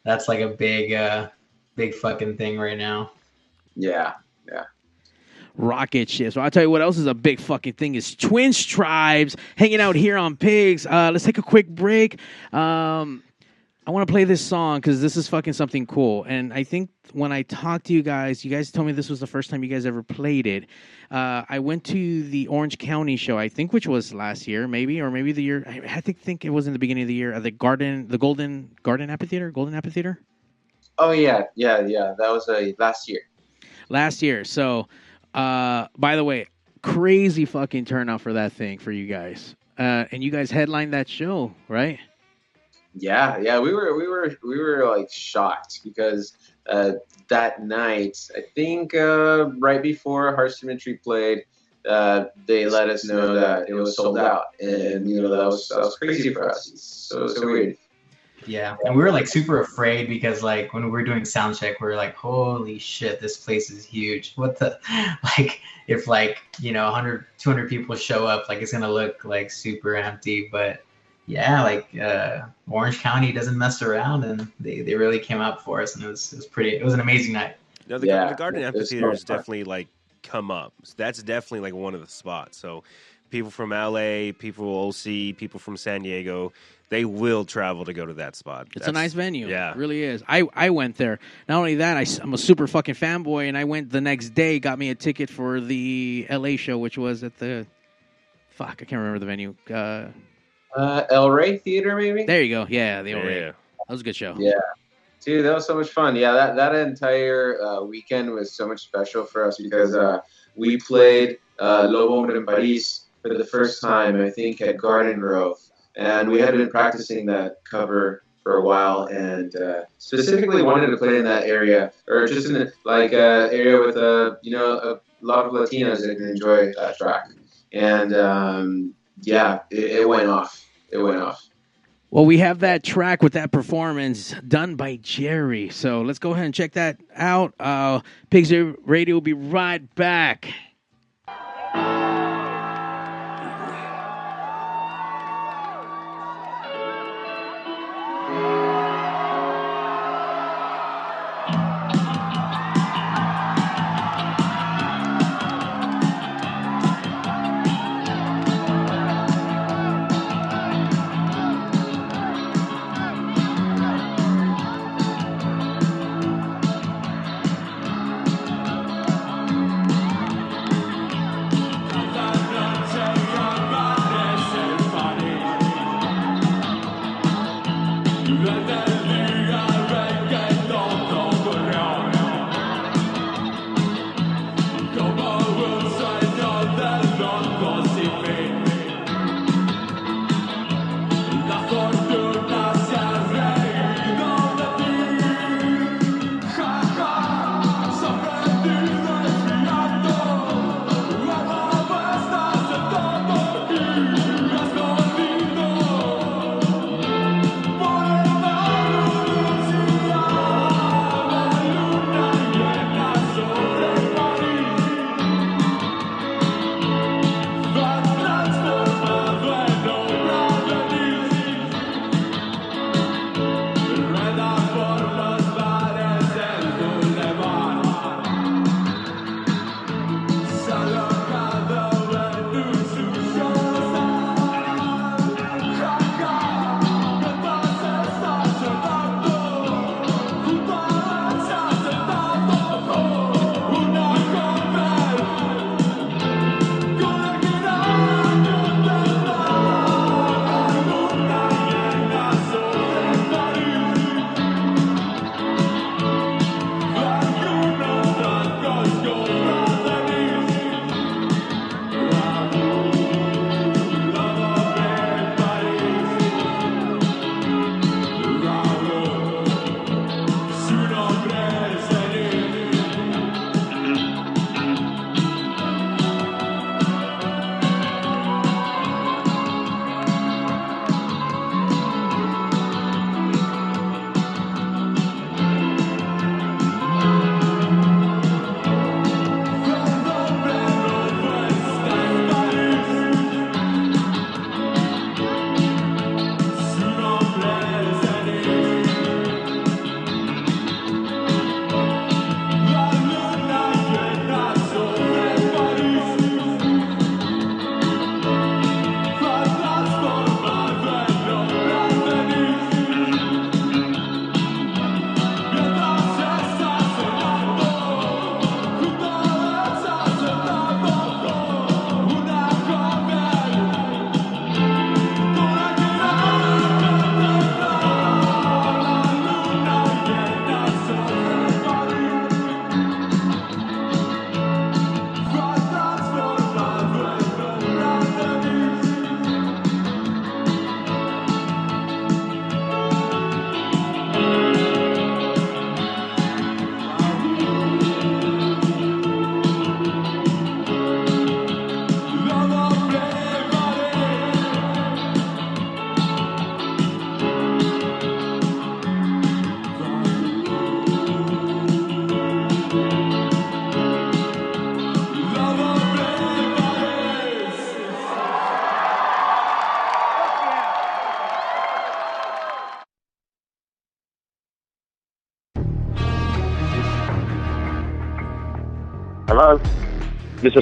that's like a big, uh, big fucking thing right now. Yeah, yeah. Rocket shit. So I'll tell you what else is a big fucking thing is Twins Tribes hanging out here on Pigs. Uh, let's take a quick break. Um, I want to play this song because this is fucking something cool. And I think when I talked to you guys, you guys told me this was the first time you guys ever played it. Uh, I went to the Orange County show, I think, which was last year, maybe, or maybe the year. I had to think it was in the beginning of the year. At the Garden, the Golden Garden Amphitheater, Golden Amphitheater. Oh yeah, yeah, yeah. That was uh, last year. Last year. So, uh, by the way, crazy fucking turnout for that thing for you guys, uh, and you guys headlined that show, right? Yeah, yeah, we were, we were, we were like shocked because uh, that night, I think uh, right before Heart Symmetry played, uh, they let us know that it was sold out, and you know that was that was crazy for us. So so weird. Yeah, and we were like super afraid because like when we were doing sound check, we were like, holy shit, this place is huge. What the, like if like you know one hundred, two hundred people show up, like it's gonna look like super empty, but. Yeah, like uh, Orange County doesn't mess around, and they, they really came out for us, and it was it was pretty. It was an amazing night. No, the, yeah, the Garden Amphitheater has definitely like come up. So that's definitely like one of the spots. So people from L A, people from O C, people from San Diego, they will travel to go to that spot. It's that's, a nice venue. Yeah, it really is. I, I went there. Not only that, I, I'm a super fucking fanboy, and I went the next day, got me a ticket for the L A show, which was at the fuck I can't remember the venue. Uh, Uh, El Rey Theater, maybe? There you go. Yeah, the El Rey. Yeah. That was a good show. Yeah. Dude, that was so much fun. Yeah, that, that entire uh, weekend was so much special for us because uh, we played uh, Lobo Hombre en París for the first time, I think, at Garden Grove. And we had been practicing that cover for a while and uh, specifically wanted to play in that area or just in the, like uh, area with, a, you know, a lot of Latinos that can enjoy that track. And, um, yeah, it, it went off. It went off. Well, we have that track with that performance done by Jerry. So let's go ahead and check that out. Uh, Pigs Radio will be right back. Hello? Mister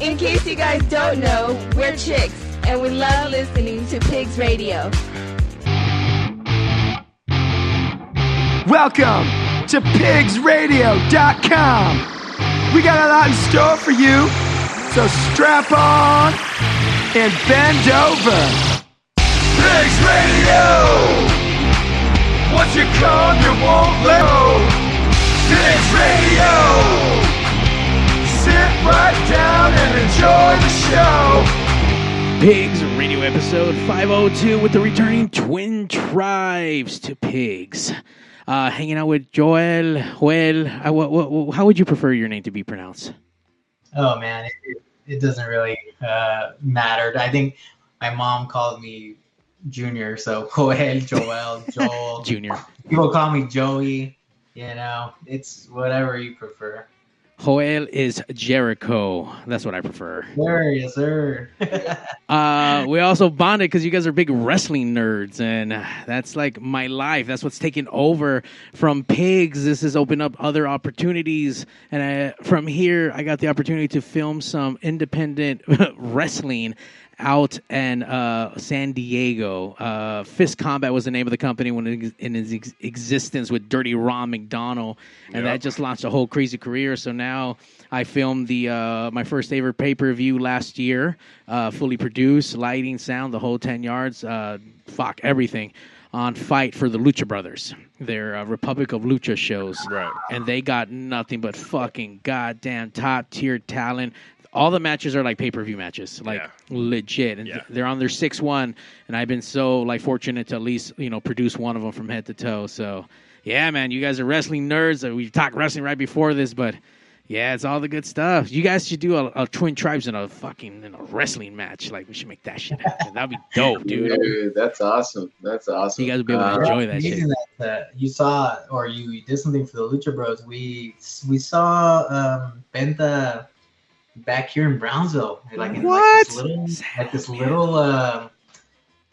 In case you guys don't know, we're chicks, and we love listening to Pigs Radio. Welcome to pigs radio dot com. We got a lot in store for you, so strap on and bend over. Pigs Radio! Once you come, you won't let go. Pigs Radio! Sit right down and enjoy the show. Pigs Radio episode five oh two with the returning Twin Tribes to Pigs. Uh, hanging out with Joel, Joel. I, what, what, how would you prefer your name to be pronounced? Oh, man, it, it doesn't really uh, matter. I think my mom called me Junior, so Joel, Joel, Joel. Junior. People call me Joey. You know, it's whatever you prefer. Joel is Jericho. That's what I prefer. Yes, sir. uh, we also bonded because you guys are big wrestling nerds, and that's like my life. That's what's taken over from Pigs. This has opened up other opportunities, and I, from here, I got the opportunity to film some independent wrestling out in uh, San Diego. Uh, Fist Combat was the name of the company when it ex- in its ex- existence with Dirty Ron McDonald, and yep. That just launched a whole crazy career. So now I filmed the uh, my first ever pay-per-view last year, uh, fully produced, lighting, sound, the whole ten yards, uh, fuck, everything, on Fight for the Lucha Brothers, their uh, Republic of Lucha shows. Right. And they got nothing but fucking goddamn top-tier talent. All the matches are like pay-per-view matches, like yeah. legit. And yeah. they're on their six one, and I've been so like fortunate to at least, you know, produce one of them from head to toe. So, yeah, man, you guys are wrestling nerds. We've talked wrestling right before this, but yeah, it's all the good stuff. You guys should do a, a Twin Tribes in a fucking in a wrestling match. Like, we should make that shit happen. That'd be dope, dude. Dude, that's awesome. That's awesome. You guys would be able to uh, enjoy that shit. That, uh, you saw, or you, you did something for the Lucha Bros. We we saw um, Benta back here in Brownsville, like in what? Like this little, like this little uh,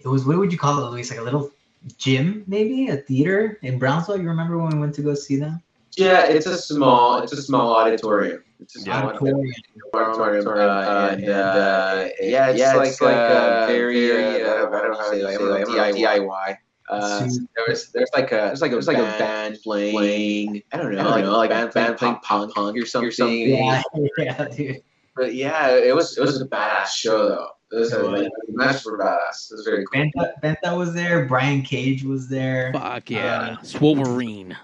it was, what would you call it, Luis? Like a little gym, maybe a theater in Brownsville. You remember when we went to go see them? Yeah, it's a small, it's a small auditorium. It's a small auditorium. auditorium. auditorium. Uh, and, uh, and, uh, yeah, it's yeah, like, it's like uh, very, very uh, uh, I don't know how to say, like, like D I Y. Uh, so there's there's like a there's like a, there's like a band, band playing, playing. I don't know, I don't like know, like band, band playing punk punk or something. Or something. Yeah, yeah, dude. But yeah, it was it was a badass show though. It was a, the matches were badass. It was very cool. Benta, Benta was there. Brian Cage was there. Fuck yeah, uh, Wolverine.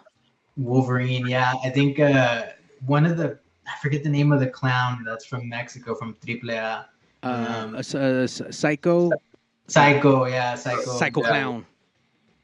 Wolverine, yeah. I think uh, one of the I forget the name of the clown that's from Mexico, from Triple A. Um, uh, uh, Psycho. Psycho, yeah, Psycho. Psycho yeah. Clown.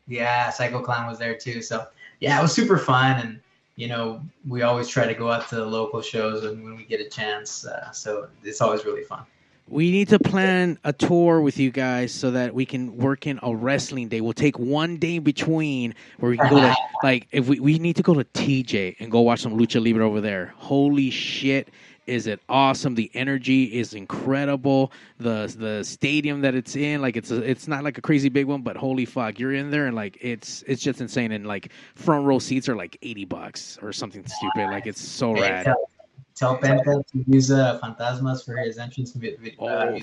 Yeah, Psycho Clown was there too. So yeah, it was super fun, and you know we always try to go out to the local shows when, when we get a chance. Uh, so it's always really fun. We need to plan a tour with you guys so that we can work in a wrestling day. We'll take one day in between where we can go to like if we we need to go to T J and go watch some Lucha Libre over there. Holy shit. Is it awesome? The energy is incredible. The the stadium that it's in, like it's a, it's not like a crazy big one, but holy fuck, you're in there and like it's it's just insane. And like front row seats are like eighty bucks or something stupid. Like it's so hey, rad. Tell, tell Benta to use uh, Fantasmas for his entrance video. Oh, that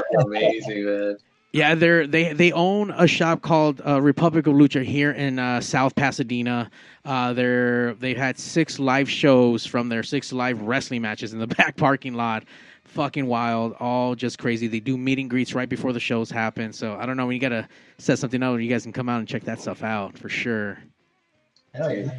was amazing, man. Yeah, they they they own a shop called uh, Republic of Lucha here in uh, South Pasadena. Uh, they're they've had six live shows from their six live wrestling matches in the back parking lot. Fucking wild, all just crazy. They do meet and greets right before the shows happen. So I don't know, we gotta set something up where you guys can come out and check that stuff out for sure. Hell yeah.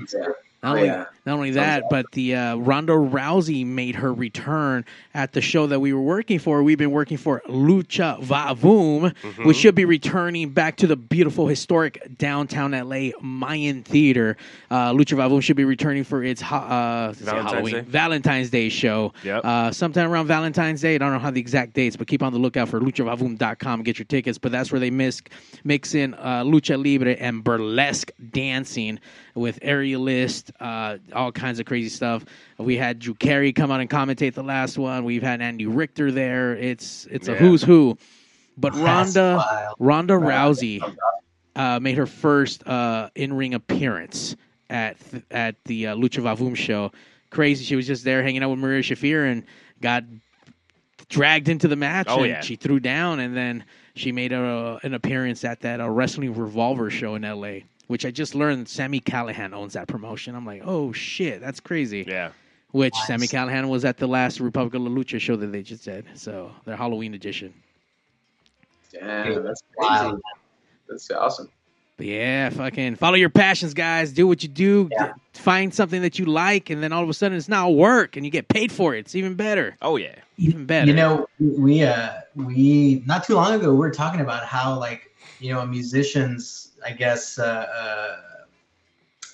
Not only, yeah. not only that, but the uh, Ronda Rousey made her return at the show that we were working for. We've been working for Lucha Va Voom, mm-hmm. which should be returning back to the beautiful, historic downtown L A Mayan Theater. Uh, Lucha Va Voom should be returning for its ha- uh, Valentine's Halloween Day. Valentine's Day show. Yep. Uh, sometime around Valentine's Day. I don't know how the exact dates, but keep on the lookout for lucha va voom dot com. Get your tickets. But that's where they mix, mix in uh, Lucha Libre and burlesque dancing with aerialist, uh, all kinds of crazy stuff. We had Drew Carey come out and commentate the last one. We've had Andy Richter there. It's it's yeah. a who's who. But Ronda Ronda Rousey uh, made her first uh, in-ring appearance at th- at the uh, Lucha Va Voom show. Crazy. She was just there hanging out with Maria Shafir and got dragged into the match. Oh, and yeah. she threw down, and then she made a, an appearance at that uh, Wrestling Revolver show in L A, which I just learned Sami Callihan owns that promotion. I'm like, oh, shit, that's crazy. Yeah. Which nice. Sami Callihan was at the last Republica La Lucha show that they just did. So their Halloween edition. Damn, that's crazy. Wow. That's awesome. But yeah, fucking follow your passions, guys. Do what you do. Yeah. Find something that you like, and then all of a sudden it's now work, and you get paid for it. It's even better. Oh, yeah. Even better. You know, we, uh, we not too long ago, we were talking about how, like, you know, a musician's, I guess, uh, uh,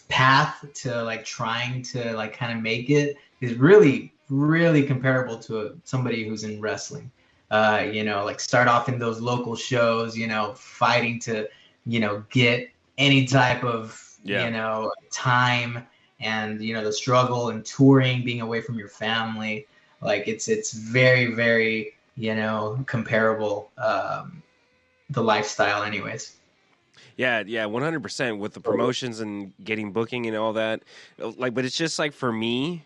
path to like trying to like kind of make it is really, really comparable to a, somebody who's in wrestling. Uh, you know, like start off in those local shows, you know, fighting to, you know, get any type of, yeah. you know, time and, you know, the struggle and touring, being away from your family. Like it's, it's very, very, you know, comparable, um, the lifestyle anyways. Yeah, yeah, one hundred percent with the promotions and getting booking and all that. Like, but it's just like for me,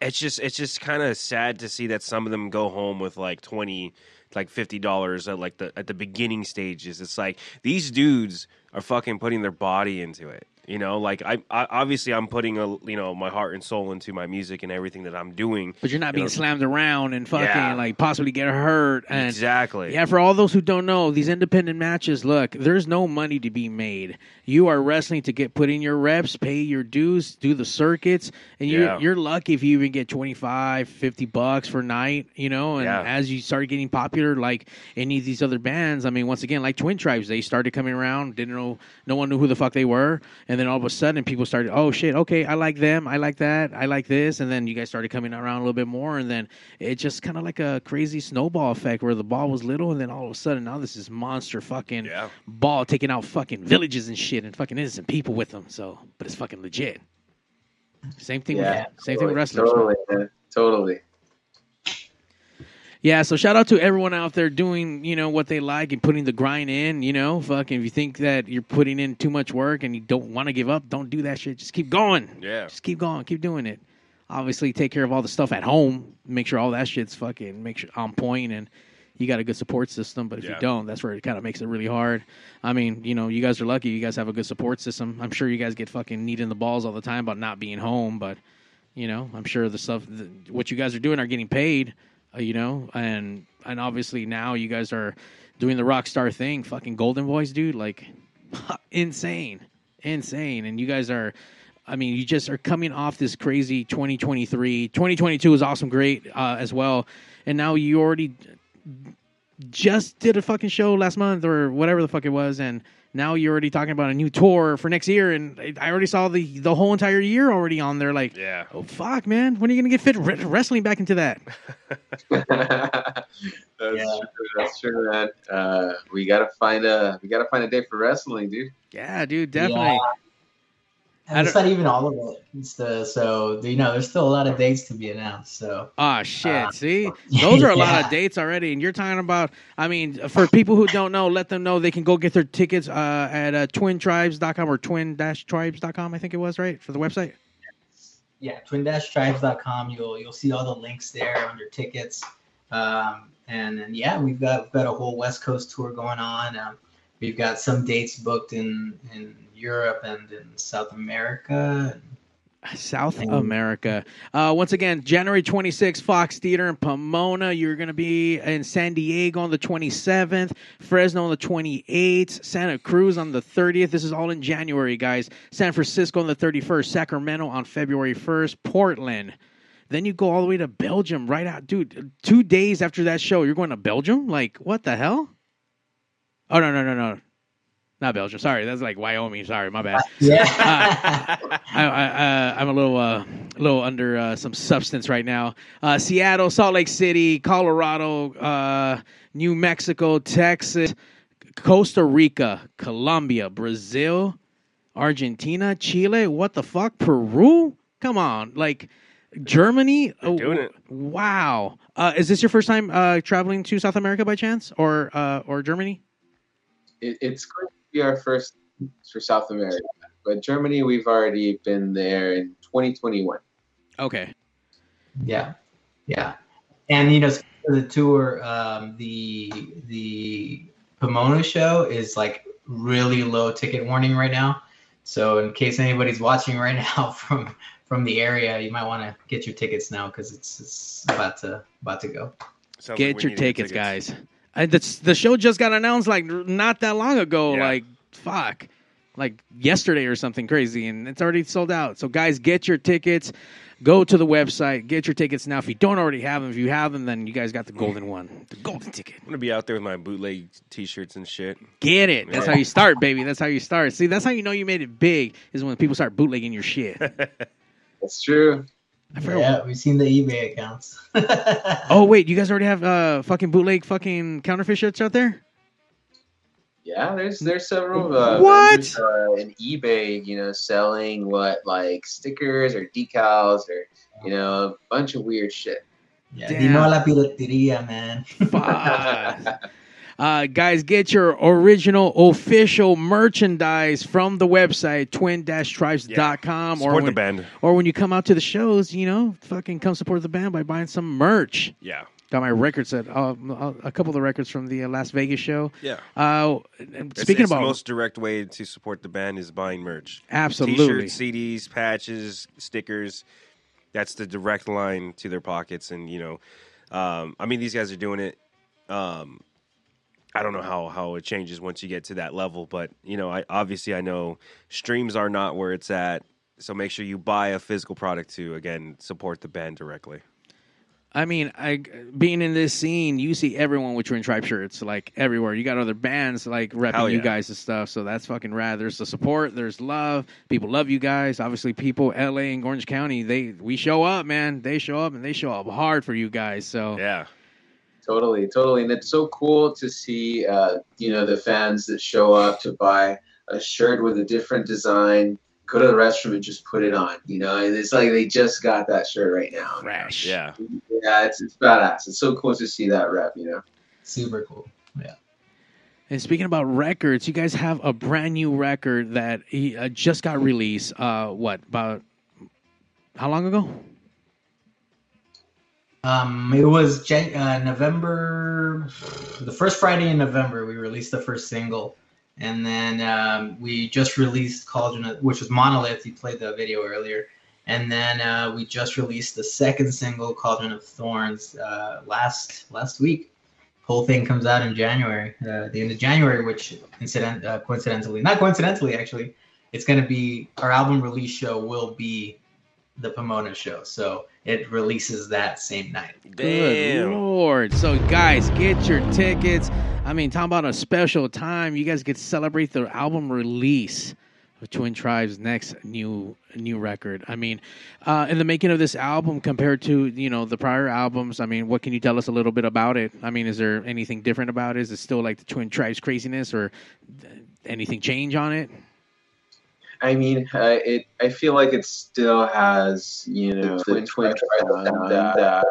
it's just it's just kind of sad to see that some of them go home with like twenty, like fifty dollars at like the at the beginning stages. It's like these dudes are fucking putting their body into it. You know, like I, I obviously I'm putting a you know my heart and soul into my music and everything that I'm doing. But you're not you being know? slammed around and fucking yeah. like possibly get hurt. And exactly. Yeah. For all those who don't know, these independent matches, look, there's no money to be made. You are wrestling to get put in your reps, pay your dues, do the circuits, and you're yeah. you're lucky if you even get twenty-five, fifty bucks for night. You know, and yeah. as you start getting popular, like any of these other bands, I mean, once again, like Twin Tribes, they started coming around. Didn't know, no one knew who the fuck they were, and And then all of a sudden, people started, oh, shit, okay, I like them, I like that, I like this. And then you guys started coming around a little bit more. And then it just kind of like a crazy snowball effect where the ball was little. And then all of a sudden, now this is monster fucking yeah. ball taking out fucking villages and shit and fucking innocent people with them. So, but it's fucking legit. Same thing, yeah, with, same totally, thing with wrestlers. Totally, man. Totally. Yeah, so shout out to everyone out there doing, you know, what they like and putting the grind in, you know. Fucking if you think that you're putting in too much work and you don't want to give up, don't do that shit. Just keep going. Yeah. Just keep going. Keep doing it. Obviously, take care of all the stuff at home. Make sure all that shit's fucking make sure on point and you got a good support system. But if yeah. you don't, that's where it kind of makes it really hard. I mean, you know, you guys are lucky. You guys have a good support system. I'm sure you guys get fucking kneading the balls all the time about not being home. But, you know, I'm sure the stuff, the, what you guys are doing are getting paid. Uh, you know, and and obviously now you guys are doing the rock star thing, fucking Golden Voice, dude, like insane, insane. And you guys are, I mean, you just are coming off this crazy twenty twenty-three. twenty twenty-two was awesome, great uh, as well. And now you already just did a fucking show last month or whatever the fuck it was, and now you're already talking about a new tour for next year, and I already saw the, the whole entire year already on there. Like, yeah. oh, fuck, man. When are you going to get fit re- wrestling back into that? that's, yeah. true, that's true, man. Uh, we got to find a we got to find a day for wrestling, dude. Yeah, dude, definitely. Yeah. And it's not even all of it. It's the, so, you know, there's still a lot of dates to be announced. So, oh, shit. Uh, See, those are a yeah. lot of dates already. And you're talking about, I mean, for people who don't know, let them know they can go get their tickets uh, at uh, twin tribes dot com or twin dash tribes dot com, I think it was, right, for the website? Yeah, twin dash tribes dot com. You'll, you'll see all the links there on your tickets. Um, and, and, yeah, we've got we've got a whole West Coast tour going on. Um, we've got some dates booked in in Europe and in South America. South America. Uh, once again, January twenty-sixth, Fox Theater in Pomona. You're going to be in San Diego on the twenty-seventh, Fresno on the twenty-eighth, Santa Cruz on the thirtieth. This is all in January, guys. San Francisco on the thirty-first, Sacramento on February first, Portland. Then you go all the way to Belgium right out. Dude, two days after that show, you're going to Belgium? Like, what the hell? Oh, no, no, no, no. Not Belgium. Sorry, that's like Wyoming. Sorry, my bad. Yeah. uh, I, I, uh, I'm a little, uh, a little under uh, some substance right now. Uh, Seattle, Salt Lake City, Colorado, uh, New Mexico, Texas, Costa Rica, Colombia, Brazil, Argentina, Chile. What the fuck? Peru? Come on, like Germany. They're doing it. Wow. Uh, is this your first time uh, traveling to South America by chance, or uh, or Germany? It, it's great. Be our first for South America, but Germany, we've already been there in twenty twenty-one. Okay. Yeah, yeah, and you know, for the tour, um, the the Pomona show is like really low ticket warning right now. So in case anybody's watching right now from from the area, you might want to get your tickets now because it's, it's about to about to go. Sounds get like your tickets, tickets, guys. I, the, the show just got announced like not that long ago, yeah. like fuck, like yesterday or something crazy, and it's already sold out. So guys, get your tickets. Go to the website, get your tickets now. If you don't already have them, if you have them, then you guys got the golden one, the golden ticket. I'm gonna be out there with my bootleg T-shirts and shit. Get it? That's yeah. how you start, baby. That's how you start. See, that's how you know you made it big is when people start bootlegging your shit. That's true. I yeah, we've seen the eBay accounts. Oh, wait, you guys already have uh, fucking bootleg fucking counterfeit shirts out there? Yeah, there's there's several. Uh, what? Uh, in eBay, you know, selling what, like stickers or decals or, you know, a bunch of weird shit. Yeah, Dino la pirateria, man. Fuck. Uh, guys, get your original official merchandise from the website twin dash tribes dot com, yeah. Support or when, the band. Or when you come out to the shows, you know, fucking come support the band by buying some merch. Yeah. Got my record set. Uh, a couple of the records from the Las Vegas show. Yeah. Uh, and it's, speaking it's about the most direct way to support the band is buying merch. Absolutely. T-shirts, C Ds, patches, stickers. That's the direct line to their pockets, and you know, um, I mean, these guys are doing it. Um, I don't know how, how it changes once you get to that level, but you know, I obviously I know streams are not where it's at, so make sure you buy a physical product to again support the band directly. I mean, I being in this scene, you see everyone with Twin Tribe shirts like everywhere. You got other bands like repping Hell yeah. you guys and stuff, so that's fucking rad. There's the support, there's love. People love you guys. Obviously, people L A and Orange County, they we show up, man. They show up and they show up hard for you guys. So yeah. Totally, totally. And it's so cool to see, uh, you know, the fans that show up to buy a shirt with a different design, go to the restroom and just put it on, you know. And it's like they just got that shirt right now. Fresh. Yeah. Yeah, it's, it's badass. It's so cool to see that rep, you know. Super cool. Yeah. And speaking about records, you guys have a brand new record that uh, just got released, uh, what, about how long ago? Um, it was Jan- uh, November, the first Friday in November, we released the first single. And then um, we just released Cauldron, which was Monolith. You played the video earlier. And then uh, we just released the second single, Cauldron of Thorns, uh, last last week. Whole thing comes out in January, uh, the end of January, which incident, uh, coincidentally, not coincidentally, actually, it's going to be our album release show will be the Pomona show. So it releases that same night. Damn. Good Lord. So guys, get your tickets. I mean, talking about a special time. You guys get to celebrate the album release of Twin Tribe's next new new record. I mean, uh, in the making of this album compared to, you know, the prior albums, I mean, what can you tell us a little bit about it? I mean, is there anything different about it? Is it still like the Twin Tribe's craziness or anything change on it? I mean, uh, it. I feel like it still has, you know, the Twin, twin Tribe that, that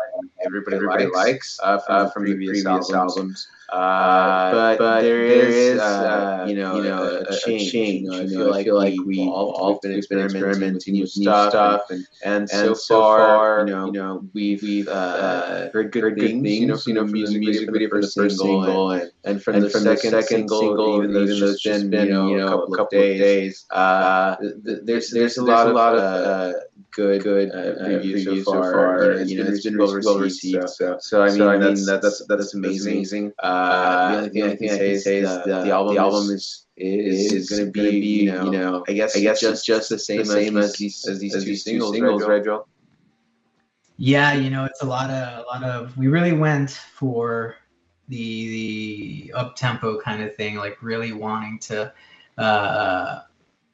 everybody, everybody likes, likes uh, from, uh, from the previous, previous albums. albums. Uh, but, but there is, uh, you know, you know a, a change. change. You know, I feel, I feel like, like we we've all been experimenting, experimenting with new stuff, stuff and, and, and, and so far, you know, you know we've, we've uh, heard good heard things, things, you know, from, you know, from the music, music video from the first single, and, and from and the from second, second single, even though it's just been, been, you know, a couple, couple of days. days uh, th th there's, there's a lot, a lot of uh, good, good uh, reviews so far. You know, it's been well received. So I mean, that's that's amazing. Uh, the only thing, the only thing I can say is the, the, the album, the album is, is, is going to be, be you, know, you know, I guess, I guess just, just the same, the same as, as these, as these as two, two singles, singles right, Joel? Yeah, you know, it's a lot of, a lot of, we really went for the, the up-tempo kind of thing, like really wanting to uh,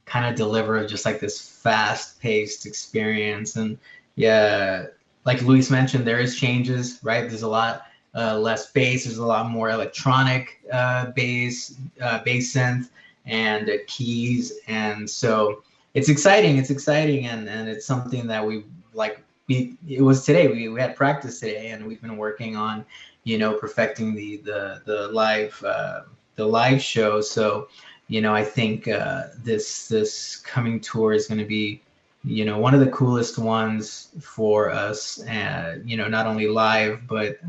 kind of deliver just like this fast-paced experience. And yeah, like Luis mentioned, there is changes, right? There's a lot. Uh, less bass, there's a lot more electronic uh, bass, uh, bass synth, and uh, keys, and so it's exciting. It's exciting, and and it's something that we like. We it was today. We we had practice today, and we've been working on, you know, perfecting the the the live uh, the live show. So, you know, I think uh, this this coming tour is going to be, you know, one of the coolest ones for us, and uh, you know, not only live but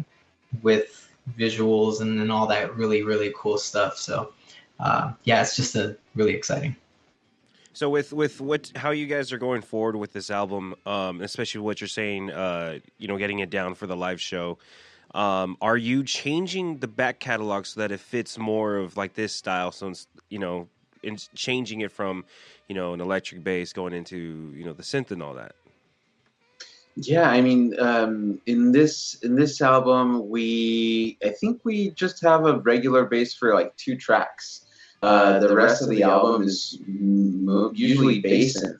with visuals and then all that really, really cool stuff. So uh, yeah, it's just a really exciting. So with, with what, how you guys are going forward with this album, um, especially what you're saying, uh, you know, getting it down for the live show, um, are you changing the back catalog so that it fits more of like this style? So, you know, and changing it from, you know, an electric bass going into, you know, the synth and all that. Yeah, I mean, um, in this in this album, we I think we just have a regular bass for like two tracks. Uh, the, the rest, rest of the album is usually bass synth,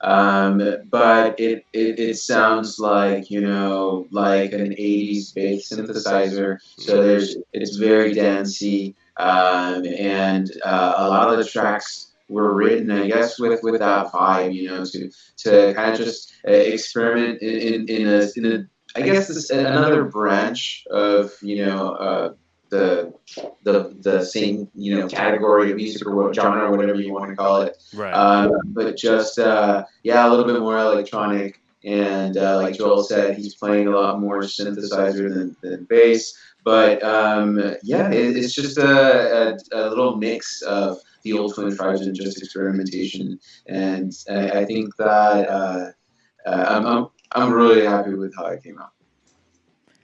um, but it, it it sounds like, you know, like an eighties bass synthesizer. So there's it's very dancey, um, and uh, a lot of the tracks were written, I guess, with, with that vibe, you know, to to kind of just experiment in, in, in a, in a, I guess, this, another branch of, you know, uh, the the the same, you know, category of music or genre, whatever you want to call it. Right. Um, but just, uh, yeah, a little bit more electronic. And uh, like Joel said, he's playing a lot more synthesizer than, than bass. But, um, yeah, it, it's just a, a, a little mix of the old Twin Tribes and just experimentation, and I, I think that uh, uh, I'm, I'm I'm really happy with how it came out.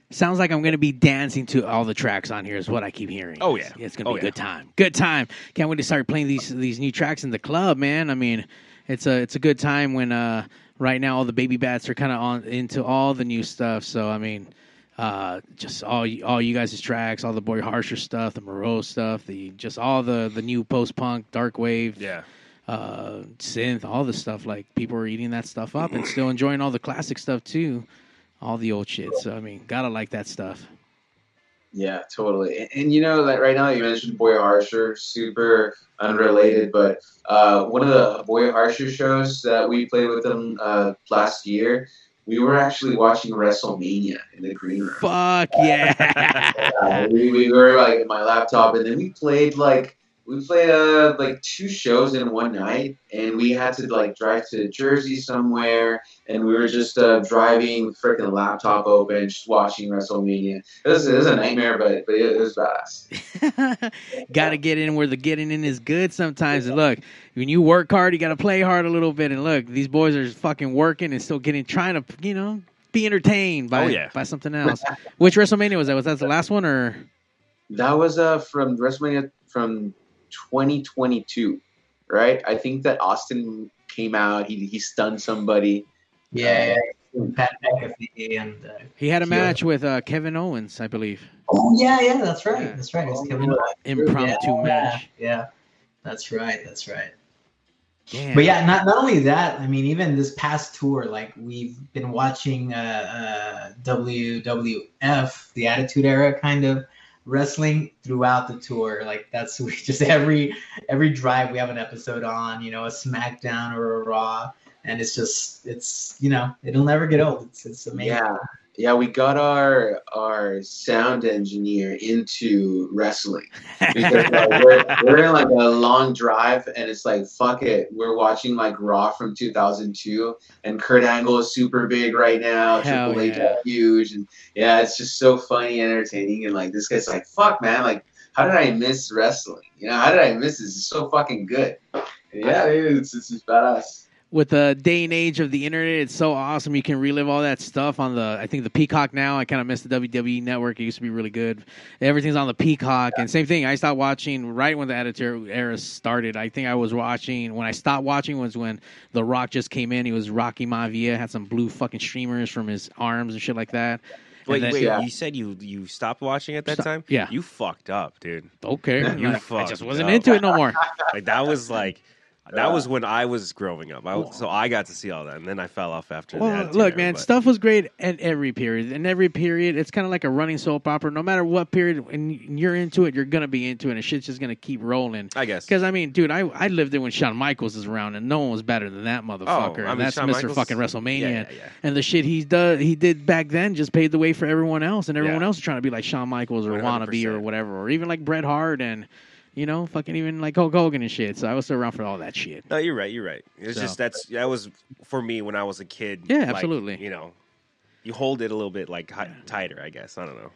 Sounds like I'm going to be dancing to all the tracks on here, is what I keep hearing. Oh yeah, it's, it's going to oh, be a yeah. good time. Good time. Can't wait to start playing these these new tracks in the club, man. I mean, it's a it's a good time when uh, right now all the baby bats are kind of on into all the new stuff. So I mean. Uh, just all all you guys' tracks, all the Boy Harsher stuff, the Moreau stuff, the just all the, the new post-punk, dark wave, yeah, uh, synth, all the stuff. Like, people are eating that stuff up and still enjoying all the classic stuff, too. All the old shit. So, I mean, gotta like that stuff. Yeah, totally. And, and you know, like right now you mentioned Boy Harsher, super unrelated, but uh, one of the Boy Harsher shows that we played with them uh, last year, we were actually watching WrestleMania in the green room. Fuck yeah! yeah we, we were like at my laptop, and then we played like we played uh, like two shows in one night, and we had to like drive to Jersey somewhere, and we were just uh, driving, freaking laptop open, just watching WrestleMania. It was it was a nightmare, but but it, it was badass. Gotta get in where the getting in is good sometimes. Yeah. And look, when you work hard, you got to play hard a little bit. And look, these boys are fucking working and still getting, trying to, you know, be entertained by, oh, yeah. by something else. Which WrestleMania was that? Was that the last one, or? That was uh, from WrestleMania from twenty twenty-two, right? I think that Austin came out. He he stunned somebody. Yeah. Um, Pat McAfee and, uh, he had a match with uh, Kevin Owens, I believe. Oh, yeah, yeah, that's right. Yeah. That's right. It's oh, Kevin Owens. Impromptu yeah, match. Yeah, yeah, that's right. That's right. Damn. But yeah, not not only that, I mean, even this past tour, like we've been watching uh, uh, W W F, the Attitude Era kind of wrestling throughout the tour. Like that's we just every every drive we have an episode on, you know, a SmackDown or a Raw. And it's just, it's, you know, it'll never get old. It's, it's amazing. Yeah. Yeah, we got our our sound engineer into wrestling because like, we're, we're in like a long drive and it's like, fuck it. We're watching like Raw from two thousand two and Kurt Angle is super big right now. Hell Triple H yeah. is huge. And yeah, it's just so funny and entertaining. And like this guy's like, fuck, man. Like, how did I miss wrestling? You know, how did I miss this? It's so fucking good. And yeah, it's, it's just badass. With the day and age of the internet, it's so awesome. You can relive all that stuff on the, I think, the Peacock now. I kind of miss the W W E Network. It used to be really good. Everything's on the Peacock. Yeah. And same thing, I stopped watching right when the Attitude Era started. I think I was watching, when I stopped watching was when The Rock just came in. He was Rocky Maivia, had some blue fucking streamers from his arms and shit like that. Wait, then, wait! Yeah. You said you you stopped watching at that Stop. time? Yeah. You fucked up, dude. Okay. You like, fucked I just wasn't up. into it no more. Like, that was like... That was when I was growing up, I, so I got to see all that, and then I fell off after well, that. Look, man, but. stuff was great at every period. In every period, it's kind of like a running soap opera. No matter what period, and you're into it, you're going to be into it, and shit's just going to keep rolling. I guess. Because, I mean, dude, I, I lived it when Shawn Michaels was around, and no one was better than that motherfucker. Oh, I mean, and that's Shawn Mister Michaels, fucking WrestleMania. Yeah, yeah, yeah. And the shit he, does, he did back then just paved the way for everyone else, and everyone yeah. else is trying to be like Shawn Michaels or one hundred percent wannabe or whatever, or even like Bret Hart and... You know, fucking even like Hulk Hogan and shit. So I was still around for all that shit. No, you're right. You're right. It's so. just that's that was for me when I was a kid. Yeah, like, absolutely. You know, you hold it a little bit like hot, tighter, I guess. I don't know.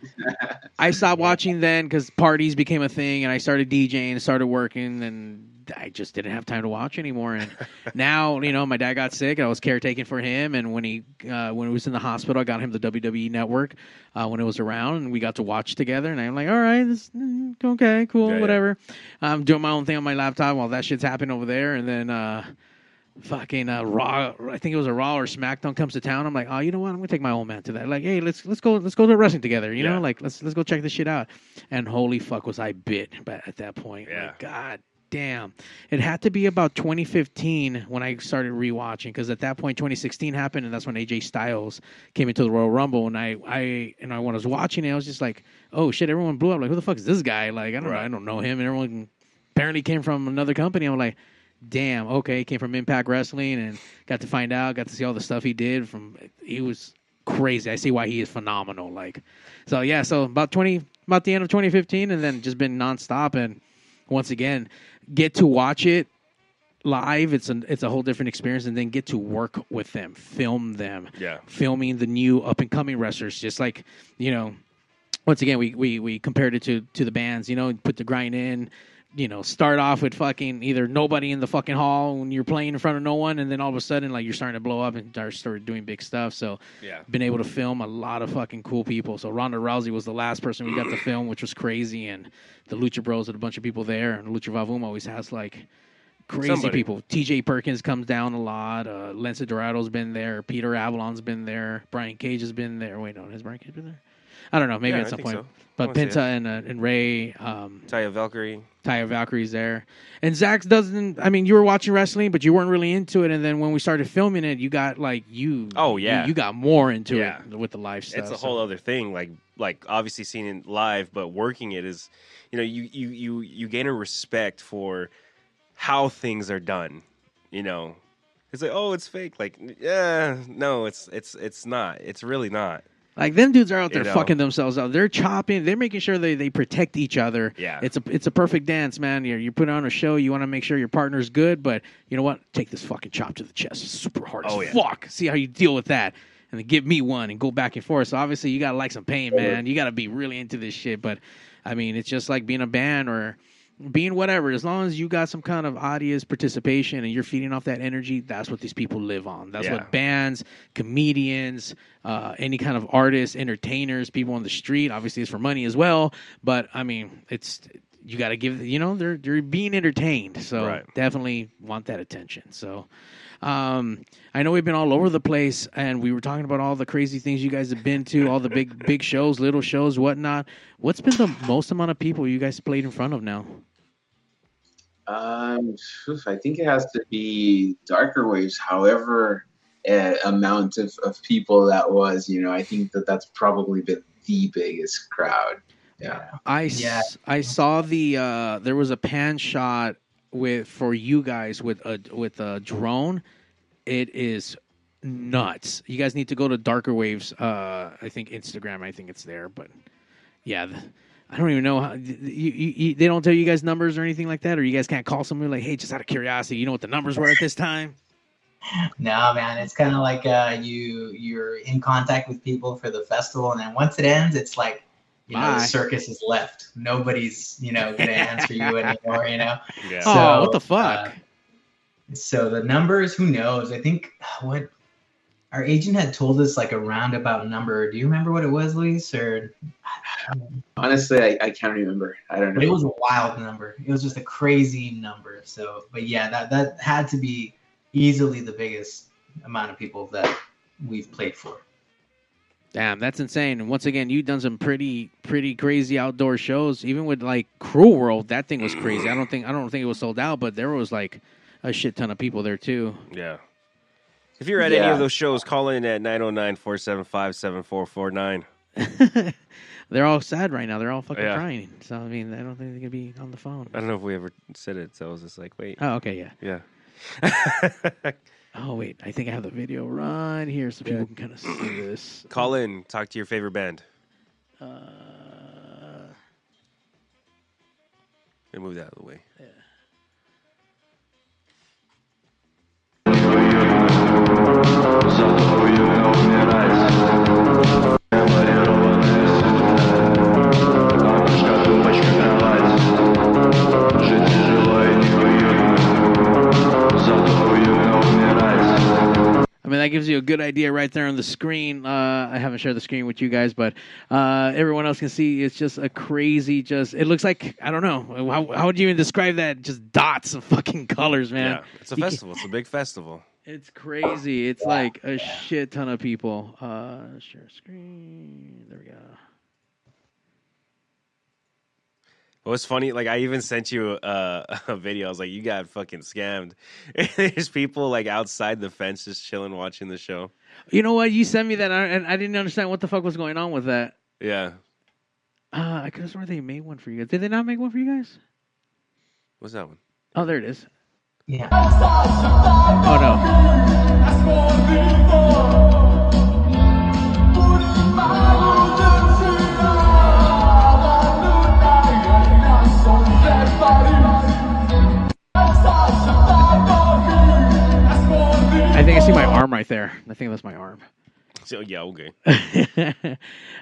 I stopped watching then because parties became a thing, and I started DJing and started working, and I just didn't have time to watch anymore. And now, you know, my dad got sick, and I was caretaking for him. And when he uh, when he was in the hospital, I got him the W W E Network. Uh, when it was around, and we got to watch together, and I'm like, all right, this, okay, cool, yeah, whatever. Yeah. I'm doing my own thing on my laptop while that shit's happening over there, and then uh, fucking uh, Raw, I think it was a Raw or SmackDown comes to town. I'm like, oh, you know what? I'm gonna take my old man to that. Like, hey, let's let's go let's go to wrestling together. You yeah. know, like let's let's go check this shit out. And holy fuck, was I bit at that point? Yeah, like, God. Damn. It had to be about twenty fifteen when I started rewatching, because at that point twenty sixteen happened, and that's when A J Styles came into the Royal Rumble, and I, I and I when I was watching it, I was just like, oh shit, everyone blew up. Like, who the fuck is this guy? Like, I don't right. know, I don't know him. And everyone apparently came from another company. I'm like, damn, okay, came from Impact Wrestling, and got to find out, got to see all the stuff he did from he was crazy. I see why he is phenomenal. Like, so yeah, so about twenty about the end of twenty fifteen, and then just been nonstop. And once again, get to watch it live. It's a it's a whole different experience, and then get to work with them, film them, yeah, filming the new up and coming wrestlers. Just like, you know, once again, we we we compared it to to the bands. You know, put the grind in. You know, start off with fucking either nobody in the fucking hall when you're playing in front of no one, and then all of a sudden, like, you're starting to blow up and start doing big stuff. So, yeah, been able to film a lot of fucking cool people. So, Ronda Rousey was the last person we got to film, which was crazy. And the Lucha Bros had a bunch of people there. And Lucha Vavum always has, like, crazy Somebody. people. T J Perkins comes down a lot. Uh, Lince Dorado's been there. Peter Avalon's been there. Brian Cage has been there. Wait, no, has Brian Cage been there? I don't know. Maybe yeah, at some point. So. But Penta and, uh, and Ray. Um, Taya Valkyrie. Taya Valkyrie's there. And Zach doesn't... I mean, you were watching wrestling, but you weren't really into it. And then when we started filming it, you got, like, you... Oh, yeah. You, you got more into yeah. it with the live stuff. It's a whole so. other thing. Like, like obviously seeing it live, but working it is... You know, you, you, you, you gain a respect for how things are done, you know? It's like, oh, it's fake. Like, yeah, no, it's it's it's not. It's really not. Like, them dudes are out there you know. fucking themselves out. They're chopping. They're making sure they, they protect each other. Yeah. It's a it's a perfect dance, man. You're, you put on a show. You want to make sure your partner's good. But you know what? Take this fucking chop to the chest. It's super hard oh, as yeah. fuck. See how you deal with that. And then give me one and go back and forth. So, obviously, you got to like some pain, man. You got to be really into this shit. But, I mean, it's just like being a band or... being whatever, as long as you got some kind of audience participation and you're feeding off that energy, that's what these people live on. That's yeah. what bands, comedians, uh, any kind of artists, entertainers, people on the street. Obviously, it's for money as well. But I mean, it's you got to give. You know, they're they're being entertained, so right. definitely want that attention. So. Um, I know we've been all over the place, and we were talking about all the crazy things you guys have been to, all the big, big shows, little shows, whatnot. What's been the most amount of people you guys played in front of now? Um, I think it has to be Darker Waves, however uh, amount of, of people that was, you know, I think that that's probably been the biggest crowd. Yeah. I, yeah. S- I saw the, uh, there was a pan shot with for you guys with a with a drone, It is nuts. You guys need to go to Darker Waves. Uh, I think Instagram. I think it's there. But yeah, the, I don't even know how you, you, you, they don't tell you guys numbers or anything like that, or you guys can't call somebody like, hey, just out of curiosity, you know what the numbers were at this time? No, man, it's kind of like uh, you you're in contact with people for the festival, and then once it ends, it's like, you Bye. know, the circus is left. Nobody's, you know, gonna answer you anymore. You know. Yeah. So, oh, what the fuck. Uh, so the numbers, who knows? I think what our agent had told us, like a roundabout number. Do you remember what it was, Luis? Or honestly, I, I can't remember. I don't know. But it was a wild number. It was just a crazy number. So, but yeah, that that had to be easily the biggest amount of people that we've played for. Damn, that's insane. And once again, you've done some pretty, pretty crazy outdoor shows. Even with like Cruel World, that thing was crazy. I don't think I don't think it was sold out, but there was like a shit ton of people there too. Yeah. If you're at yeah. any of those shows, call in at nine oh nine, four seven five, seven four four nine. They're all sad right now. They're all fucking yeah. crying. So, I mean, I don't think they can be on the phone. I don't know if we ever said it, so I was just like, wait. Oh, okay, yeah. Yeah. Oh wait, I think I have the video right here so people yeah. can kind of see this. Call in, talk to your favorite band. Uh, and move that out of the way. Yeah. I mean, that gives you a good idea right there on the screen. Uh, I haven't shared the screen with you guys, but uh, everyone else can see it's just a crazy, just, it looks like, I don't know, how, how would you even describe that? Just dots of fucking colors, man. Yeah, it's a festival. It's a big festival. It's crazy. It's like a shit ton of people. Uh, share screen. There we go. It was funny, like, I even sent you uh, a video. I was like, you got fucking scammed. And there's people, like, outside the fence just chilling, watching the show. You know what? You sent me that, and I didn't understand what the fuck was going on with that. Yeah. Uh, I could have sworn they made one for you guys. Did they not make one for you guys? What's that one? Oh, there it is. Yeah. Oh, no. I think I see my arm right there. I think that's my arm. So yeah, okay. uh,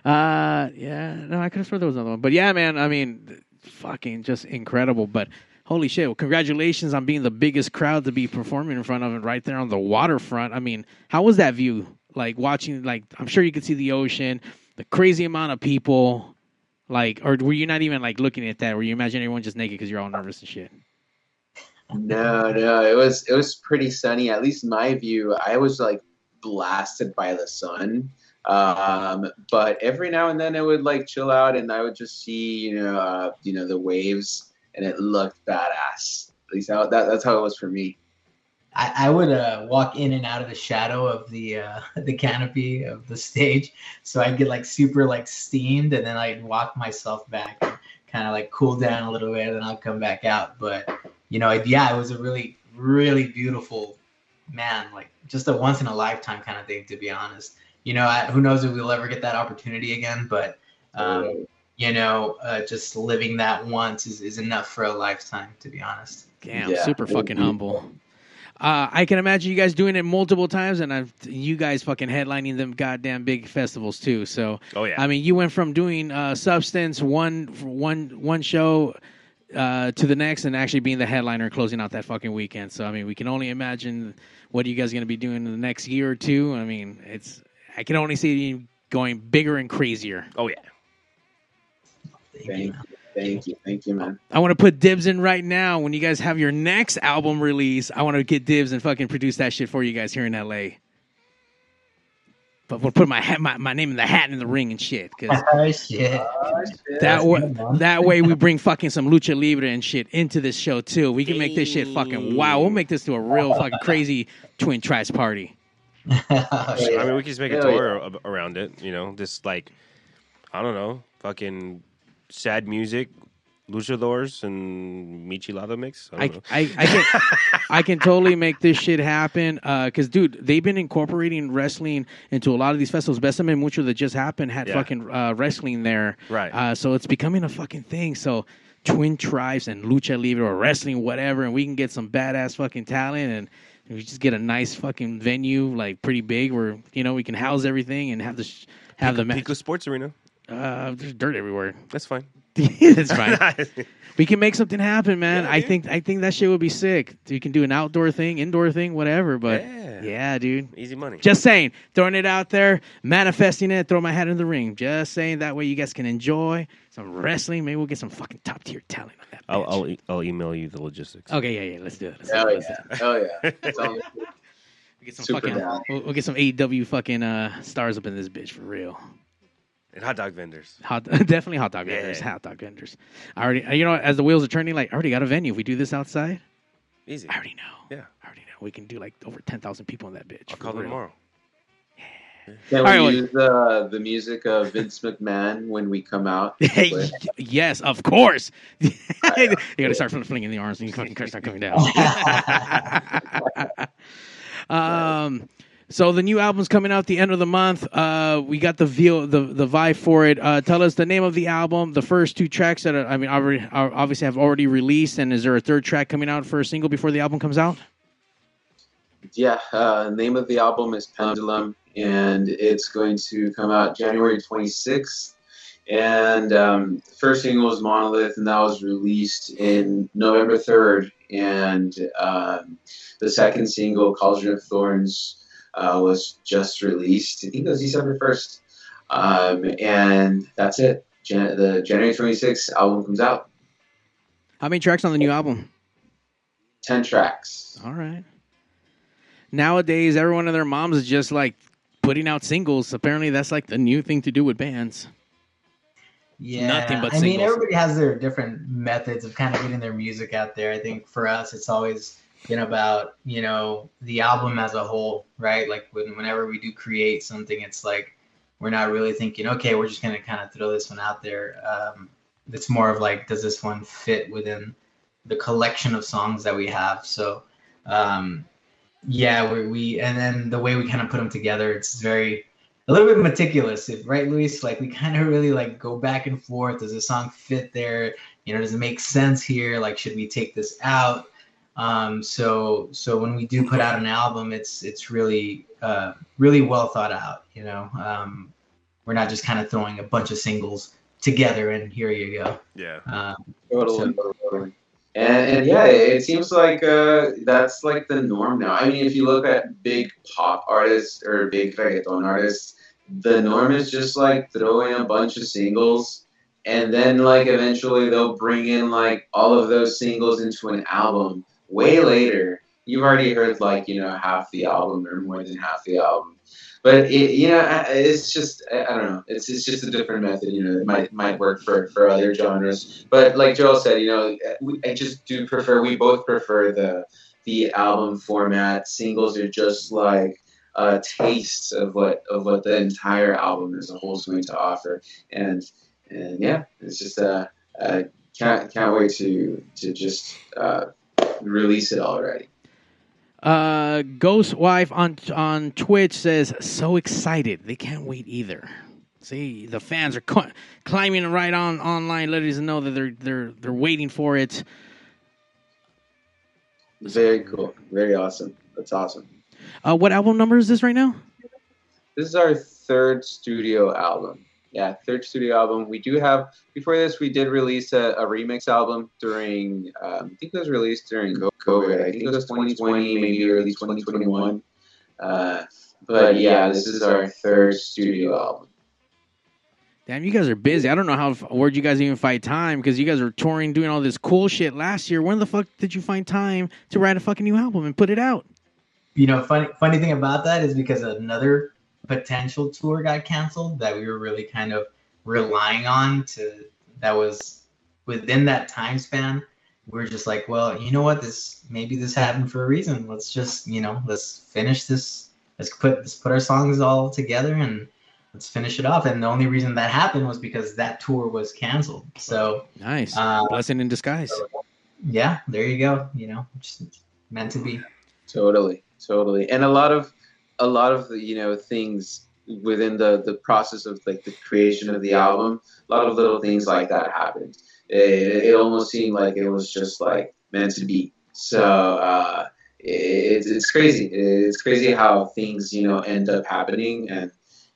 yeah, no, I could have sworn there was another one, but yeah, man. I mean, fucking just incredible. But holy shit! Well, congratulations on being the biggest crowd to be performing in front of, and right there on the waterfront. I mean, how was that view? Like watching, like I'm sure you could see the ocean, the crazy amount of people. Like, or were you not even like looking at that? Were you imagining everyone just naked because you're all nervous and shit? No, no, it was it was pretty sunny. At least in my view, I was like blasted by the sun. Um, but every now and then, I would like chill out, and I would just see, you know, uh, you know, the waves, and it looked badass. At least that, that, that's how it was for me. I, I would uh, walk in and out of the shadow of the uh, the canopy of the stage, so I'd get like super like steamed, and then I'd walk myself back, kind of like cool down a little bit, and then I'll come back out, but. You know, yeah, it was a really, really beautiful, man, like just a once in a lifetime kind of thing, to be honest. You know, I, who knows if we'll ever get that opportunity again, but, um, you know, uh, just living that once is, is enough for a lifetime, to be honest. Damn, yeah. Super fucking humble. Uh, I can imagine you guys doing it multiple times, and I've, you guys fucking headlining them goddamn big festivals too. So, oh, yeah. I mean, you went from doing uh, Substance, one, one, one show Uh, to the next, and actually being the headliner closing out that fucking weekend. So, I mean, we can only imagine what you guys are going to be doing in the next year or two. I mean, it's I can only see you going bigger and crazier. Oh, yeah. Thank, Thank you. Thank you. Thank you, man. I want to put dibs in right now. When you guys have your next album release, I want to get dibs and fucking produce that shit for you guys here in L A. But we'll put my, hat, my my name in the hat and in the ring and shit. Cause oh, shit. Oh, shit. That, way, that way we bring fucking some Lucha Libre and shit into this show, too. We can make this shit fucking wow. We'll make this to a real fucking crazy Twin Tribes party. Oh, yeah. I mean, we can just make a tour yeah, yeah. around it, you know? Just like, I don't know, fucking sad music, luchadors and michelada mix. I, I, know. I, I, can, I can totally make this shit happen. Because, uh, dude, they've been incorporating wrestling into a lot of these festivals. Besame Mucho that just happened had yeah. fucking uh, wrestling there. Right. Uh, so it's becoming a fucking thing. So Twin Tribes and Lucha Libre or wrestling, whatever, and we can get some badass fucking talent and we just get a nice fucking venue, like pretty big, where, you know, we can house everything and have the sh- have Pico, the match. Pico Sports Arena. Uh, there's dirt everywhere. That's fine. That's fine. We can make something happen, man. Yeah, I dude. think I think that shit would be sick. You can do an outdoor thing, indoor thing, whatever. But yeah, yeah dude, easy money. Just saying, throwing it out there, manifesting it. Throw my hat in the ring. Just saying that way, you guys can enjoy some wrestling. Maybe we'll get some fucking top tier talent on that. I'll I'll, e- I'll email you the logistics. Okay, yeah, yeah. Let's do it. Let's Hell do it. yeah! Hell yeah! That's all. We'll get some Super fucking. We'll, we'll get some A E W fucking uh, stars up in this bitch for real. And hot dog vendors. Hot, definitely hot dog yeah. vendors. Hot dog vendors. I already, you know, as the wheels are turning, like, I already got a venue. If we do this outside, easy. I already know. Yeah. I already know. We can do like over ten thousand people in that bitch. I'll call them tomorrow. Yeah. Can All we right, use well, uh, the music of Vince McMahon when we come out? Yes, of course. You got to start flinging the arms and you fucking start coming down. um. So the new album's coming out the end of the month. Uh, we got the view, the the vibe for it. Uh, tell us the name of the album, the first two tracks that are, I mean, already, are obviously have already released, and is there a third track coming out for a single before the album comes out? Yeah, uh, name of the album is Pendulum, and it's going to come out January twenty-sixth. And um, the first single was Monolith, and that was released in November third. And um, the second single, Cauldron of Thorns, Uh, was just released. I think it was December first. Um, and that's it. Jan- the January twenty-sixth album comes out. How many tracks on the new album? ten tracks. All right. Nowadays, everyone and their moms is just like putting out singles. Apparently, that's like the new thing to do with bands. Yeah. Nothing but singles. I mean, everybody has their different methods of kind of getting their music out there. I think for us, it's always been about, you know, the album as a whole, right? Like when, whenever we do create something, it's like we're not really thinking, okay, we're just going to kind of throw this one out there. Um, it's more of like, does this one fit within the collection of songs that we have? So um, yeah, we, we and then the way we kind of put them together, it's very, a little bit meticulous, right, Luis? Like we kind of really like go back and forth. Does the song fit there? You know, does it make sense here? Like, should we take this out? Um, so, so when we do put out an album, it's, it's really, uh, really well thought out, you know, um, we're not just kind of throwing a bunch of singles together and here you go. Yeah. Um, totally. So. totally. And, and yeah, it, it seems like, uh, that's like the norm now. I mean, if you look at big pop artists or big reggaeton artists, the norm is just like throwing a bunch of singles. And then like, eventually they'll bring in like all of those singles into an album. Way later, you've already heard like, you know, half the album or more than half the album, but it, you know, it's just, I don't know. It's it's just a different method, you know, it might, might work for, for other genres, but like Joel said, you know, we, I just do prefer, we both prefer the, the album format. Singles are just like uh tastes of what, of what the entire album as a whole is going to offer. And, and yeah, it's just, uh, uh can't, can't wait to, to just, uh, release it already. Uh, Ghostwife on on Twitch says, so excited. They can't wait either. See, the fans are co- climbing right on online, letting us know that they're they're they're waiting for it. Very cool. Very awesome. That's awesome. Uh, what album number is this right now? This is our third studio album. Yeah, third studio album. We do have, before this, we did release a, a remix album during, um, I think it was released during COVID. I think it was twenty twenty, maybe early twenty twenty-one. Uh, but yeah, this is our third studio album. Damn, you guys are busy. I don't know how, where'd you guys even find time? Because you guys were touring, doing all this cool shit last year. When the fuck did you find time to write a fucking new album and put it out? You know, funny, funny thing about that is because another potential tour got canceled that we were really kind of relying on to, that was within that time span. We we're just like, well, you know what, this, maybe this happened for a reason. Let's just, you know, let's finish this. Let's put, let's put our songs all together and let's finish it off. And the only reason that happened was because that tour was canceled. So nice. Uh, blessing in disguise. So, yeah, there you go. You know, just meant to be. Totally. Totally. And a lot of, a lot of the, you know, things within the, the process of like the creation of the album, a lot of little things like that happened. It, it almost seemed like it was just like meant to be. So, uh, It's it's crazy. It's crazy how things, you know, end up happening, and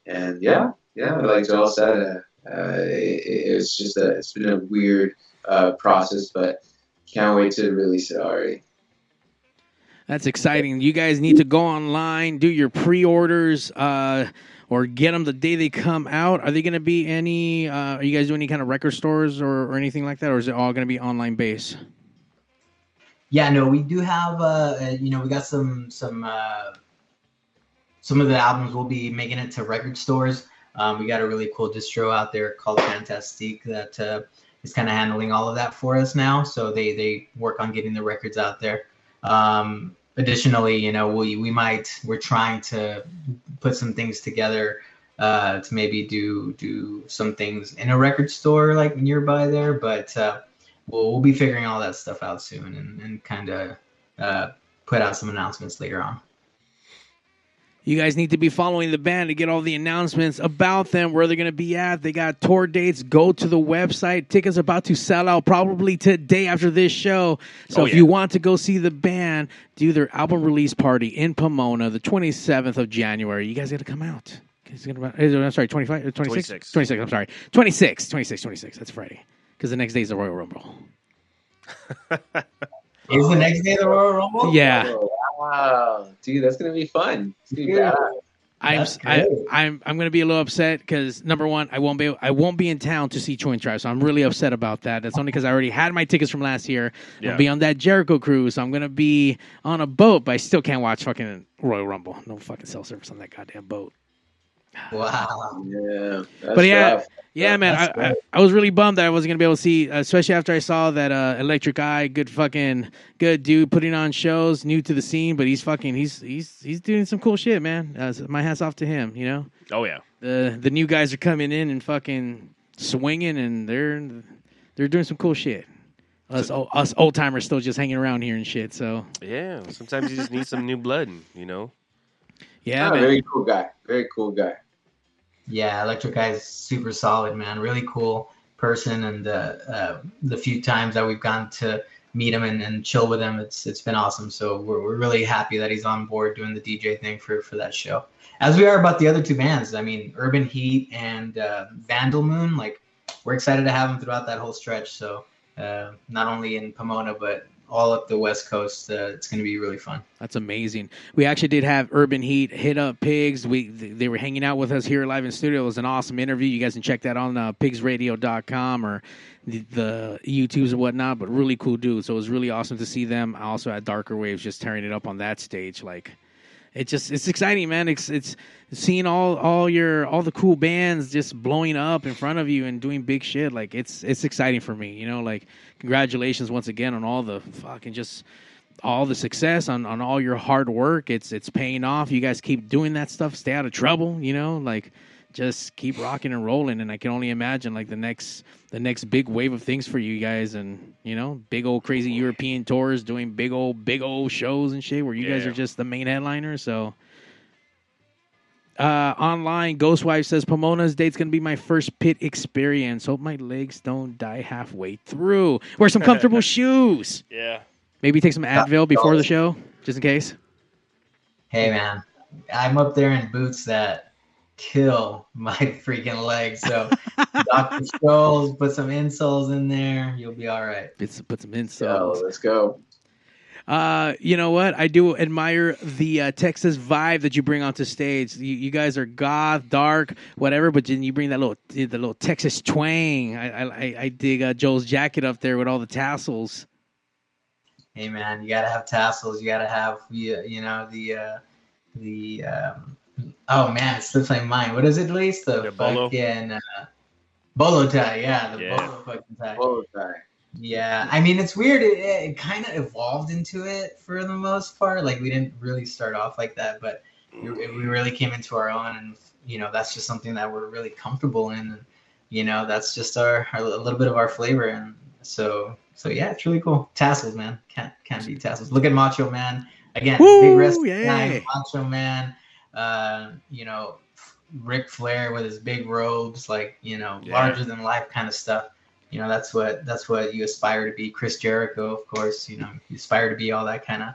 and yeah, yeah. Like Joel said, uh, uh, it, it's just a it's been a weird uh, process, but can't wait to release it already. That's exciting. You guys need to go online, do your pre-orders, uh, or get them the day they come out. Are they going to be any? Uh, are you guys doing any kind of record stores or, or anything like that, or is it all going to be online based? Yeah, no, we do have, uh, you know, we got some, some, uh, some of the albums will be making it to record stores. Um, we got a really cool distro out there called Fantastique that uh, is kind of handling all of that for us now. So they, they work on getting the records out there. Um, additionally, you know, we, we might, we're trying to put some things together uh, to maybe do, do some things in a record store like nearby there, but, uh, We'll, we'll be figuring all that stuff out soon and, and kind of uh, put out some announcements later on. You guys need to be following the band to get all the announcements about them, where they're going to be at. They got tour dates. Go to the website. Tickets about to sell out probably today after this show. So oh, if yeah. you want to go see the band, do their album release party in Pomona the twenty-seventh of January. You guys got to come out. I'm sorry, twenty-five, twenty-six? twenty-six. twenty-six, I'm sorry. twenty-six, twenty-six, twenty-six. That's Friday. Because the next day is the Royal Rumble. Is the next day the Royal Rumble? Yeah. Wow, dude, that's gonna be fun. Yeah. I'm I, I'm I'm gonna be a little upset because number one, I won't be I won't be in town to see Chewin' Tribe, so I'm really upset about that. That's only because I already had my tickets from last year. Yeah. I'll be on that Jericho cruise. So I'm gonna be on a boat, but I still can't watch fucking Royal Rumble. No fucking cell service on that goddamn boat. Wow. Yeah. But yeah, rough. yeah, man, I, I, I was really bummed that I wasn't going to be able to see, especially after I saw that uh, Electric Eye, good fucking, good dude putting on shows, new to the scene, but he's fucking, he's he's he's doing some cool shit, man. Uh, my hat's off to him, you know? Oh, yeah. The the new guys are coming in and fucking swinging, and they're they're doing some cool shit. Us, so, us old-timers still just hanging around here and shit, so. Yeah, sometimes you just need some new blood, you know? Yeah, oh, man. Very cool guy. Very cool guy. Yeah, Electric Guy is super solid, man. Really cool person, and uh, uh, the few times that we've gone to meet him and, and chill with him, it's it's been awesome. So we're we're really happy that he's on board doing the D J thing for, for that show, as we are about the other two bands. I mean, Urban Heat and uh, Vandal Moon. Like, we're excited to have him throughout that whole stretch. So uh, not only in Pomona, but all up the West Coast. Uh, it's going to be really fun. That's amazing. We actually did have Urban Heat hit up Pigs. We They were hanging out with us here live in studio. It was an awesome interview. You guys can check that on uh, pigs radio dot com or the, the YouTubes and whatnot, but really cool dude. So it was really awesome to see them. I also had Darker Waves just tearing it up on that stage. Like, It's just it's exciting, man. It's it's seeing all, all your all the cool bands just blowing up in front of you and doing big shit. Like it's it's exciting for me, you know. Like, congratulations once again on all the fucking just all the success on, on all your hard work. It's it's paying off. You guys keep doing that stuff. Stay out of trouble, you know. Like, just keep rocking and rolling. And I can only imagine like the next the next big wave of things for you guys. And you know, big old crazy European tours, doing big old big old shows and shit, where you yeah. guys are just the main headliner. So uh, online, Ghostwife says Pomona's date's gonna be my first pit experience. Hope my legs don't die halfway through. Wear some comfortable shoes. Yeah. Maybe take some Advil before the show, just in case. Hey man, I'm up there in boots that kill my freaking legs. So Doctor Scholes, put some insoles in there. You'll be all right. It's, put some insoles. So, let's go. Uh, you know what? I do admire the uh, Texas vibe that you bring onto stage. You, you guys are goth, dark, whatever, but then you bring that little the little Texas twang. I I, I dig uh, Joel's jacket up there with all the tassels. Hey man, you gotta have tassels. You gotta have you, you know the uh, the. Um, Oh man, it slips my mind. What is it, Luis? The, the bolo. fucking uh, bolo tie, yeah, the yeah. bolo fucking tie. Bolo tie. Yeah, I mean, it's weird. It, it, it kind of evolved into it for the most part. Like, we didn't really start off like that, but we, we really came into our own, and you know, that's just something that we're really comfortable in. And, you know, that's just our, our a little bit of our flavor. And so, so yeah, it's really cool. Tassels, man. Can't, can't beat tassels. Look at Macho Man. Again, Woo, big wrist guy, Macho Man, uh, you know, Ric Flair with his big robes, like, you know, yeah. larger than life kind of stuff. You know, that's what, that's what you aspire to be. Chris Jericho, of course, you know, you aspire to be all that kind of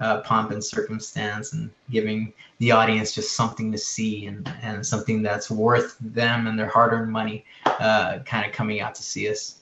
uh, pomp and circumstance and giving the audience just something to see and, and something that's worth them and their hard earned money uh, kind of coming out to see us.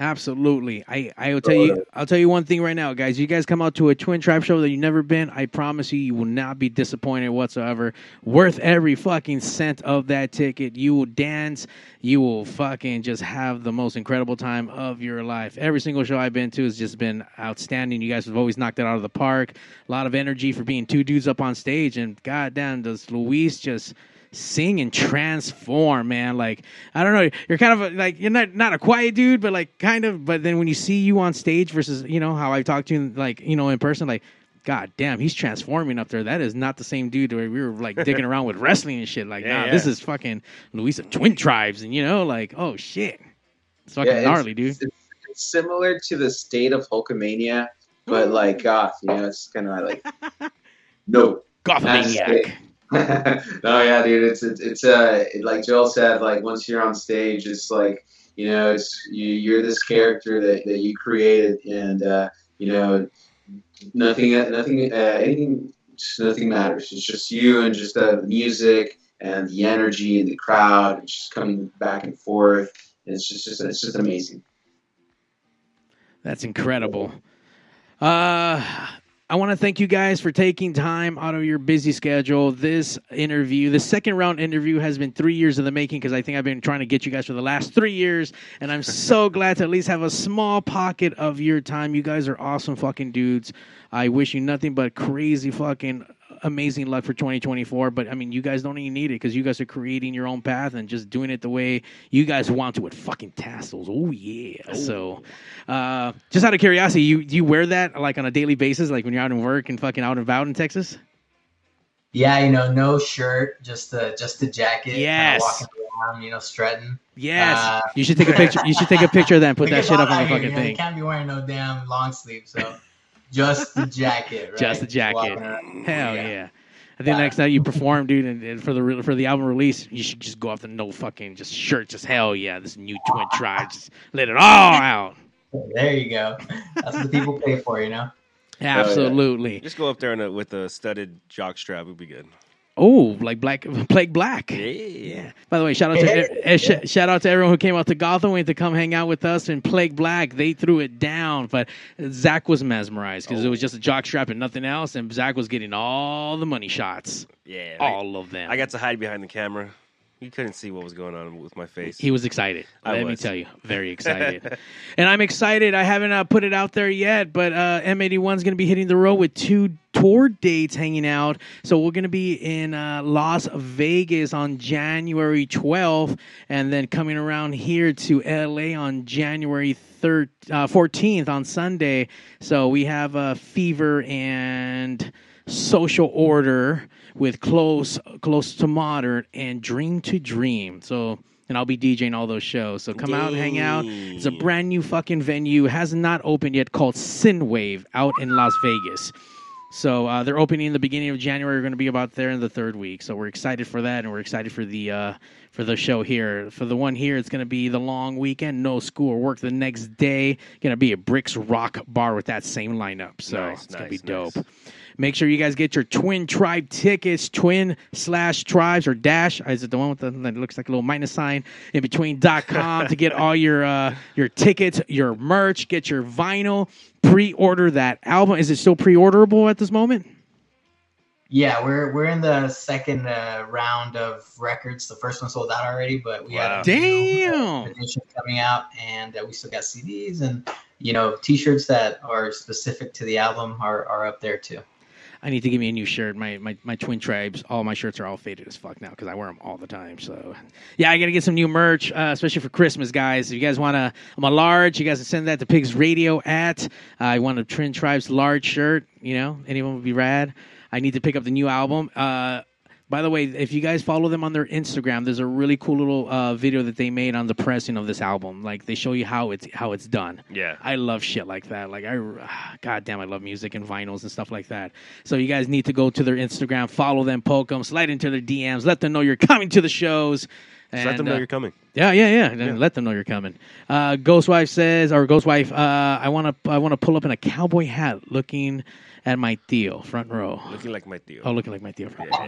Absolutely. I, I will tell you, I'll tell you one thing right now, guys, you guys come out to a Twin Tribe show that you've never been. I promise you, you will not be disappointed whatsoever. Worth every fucking cent of that ticket. You will dance. You will fucking just have the most incredible time of your life. Every single show I've been to has just been outstanding. You guys have always knocked it out of the park. A lot of energy for being two dudes up on stage. And goddamn, does Luis just sing and transform, man. Like, I don't know, you're kind of a, like, you're not not a quiet dude, but like kind of, but then when you see you on stage versus, you know, how I talked to him, like, you know, in person, like, god damn, he's transforming up there. That is not the same dude where we were like dicking around with wrestling and shit. Like, yeah, nah, yeah. This is fucking Luis of Twin Tribes, and you know, like, oh shit, it's fucking yeah, it's, gnarly, dude. It's, it's similar to the state of Hulkamania, but like goth, you know, it's kind of like no Gothmaniac. No, yeah, dude, it's it's, it's uh it, like Joel said, like once you're on stage, it's like, you know, it's you, you're this character that, that you created, and uh, you know, nothing, nothing, uh, anything, nothing matters. It's just you and just the music and the energy and the crowd, and just coming back and forth. And it's just, just it's just amazing. That's incredible. Uh. I want to thank you guys for taking time out of your busy schedule. This interview, the second round interview, has been three years in the making because I think I've been trying to get you guys for the last three years, and I'm so glad to at least have a small pocket of your time. You guys are awesome fucking dudes. I wish you nothing but crazy fucking amazing luck for twenty twenty-four, but I mean, you guys don't even need it because you guys are creating your own path and just doing it the way you guys want to with fucking tassels. Oh yeah. Ooh. So uh just out of curiosity, you do you wear that like on a daily basis, like when you're out in work and fucking out and about in Texas? Yeah, you know, no shirt, just the just the jacket. Yes. Walking around, you know, strutting. Yes. Uh, you should take a picture. You should take a picture of that and put that shit up on the fucking thing. You can't be wearing no damn long sleeve, so just the jacket, right? Just the jacket. Hell yeah. yeah. I think yeah. next time you perform, dude, and, and for the for the album release, you should just go off the no fucking just shirt, just hell yeah, this new Twin Tribe, just let it all out. There you go. That's what people pay for, you know? Absolutely. Oh, yeah. Just go up there in a, with a studded jockstrap would be good. Oh, like Black Plague Black. Yeah. yeah. By the way, shout out to yeah. er, sh- shout out to everyone who came out to Gotham and to come hang out with us. And Plague Black, they threw it down, but Zach was mesmerized because oh. it was just a jockstrap and nothing else. And Zach was getting all the money shots. Yeah, all I, of them. I got to hide behind the camera. You couldn't see what was going on with my face. He was excited. I Let was. me tell you. Very excited. And I'm excited. I haven't uh, put it out there yet, but uh, M eighty-one is going to be hitting the road with two tour dates hanging out. So we're going to be in uh, Las Vegas on January twelfth and then coming around here to L A on January third, uh, fourteenth on Sunday. So we have uh, Fever and Social Order with close close to Modern and Dream to Dream. So, and I'll be DJing all those shows. So come Yay. out, hang out. It's a brand new fucking venue. Has not opened yet, called Synwave out in Las Vegas. So uh, they're opening in the beginning of January. We're going to be about there in the third week. So we're excited for that, and we're excited for the uh, for the show here. For the one here, it's going to be the long weekend, no school or work the next day. Going to be a Bricks Rock Bar with that same lineup. So nice, it's nice, going to be nice. dope. Make sure you guys get your Twin Tribe tickets, twin slash tribes or dash. Is it the one with the, that looks like a little minus sign in between dot com to get all your uh, your tickets, your merch, get your vinyl, pre-order that album. Is it still pre-orderable at this moment? Yeah, we're we're in the second uh, round of records. The first one sold out already, but we wow. had a damn edition coming out, and uh, we still got C Ds and you know T-shirts that are specific to the album are are up there too. I need to give me a new shirt. My my my Twin Tribes, all my shirts are all faded as fuck now because I wear them all the time. So, yeah, I got to get some new merch, uh, especially for Christmas, guys. If you guys want to, I'm a large. You guys can send that to Pigs Radio at. Uh, I want a Twin Tribes large shirt. You know, anyone would be rad. I need to pick up the new album. Uh, By the way, if you guys follow them on their Instagram, there's a really cool little uh, video that they made on the pressing of this album. Like, they show you how it's how it's done. Yeah. I love shit like that. Like, I, God damn, I love music and vinyls and stuff like that. So you guys need to go to their Instagram, follow them, poke them, slide into their D Ms, let them know you're coming to the shows. And, let them know uh, you're coming. Yeah, yeah, yeah, yeah. Let them know you're coming. Uh, Ghostwife says, or Ghostwife, uh, I want to I wanna pull up in a cowboy hat looking at my tío, front row. Looking like my tío. Oh, looking like my tío. Front row.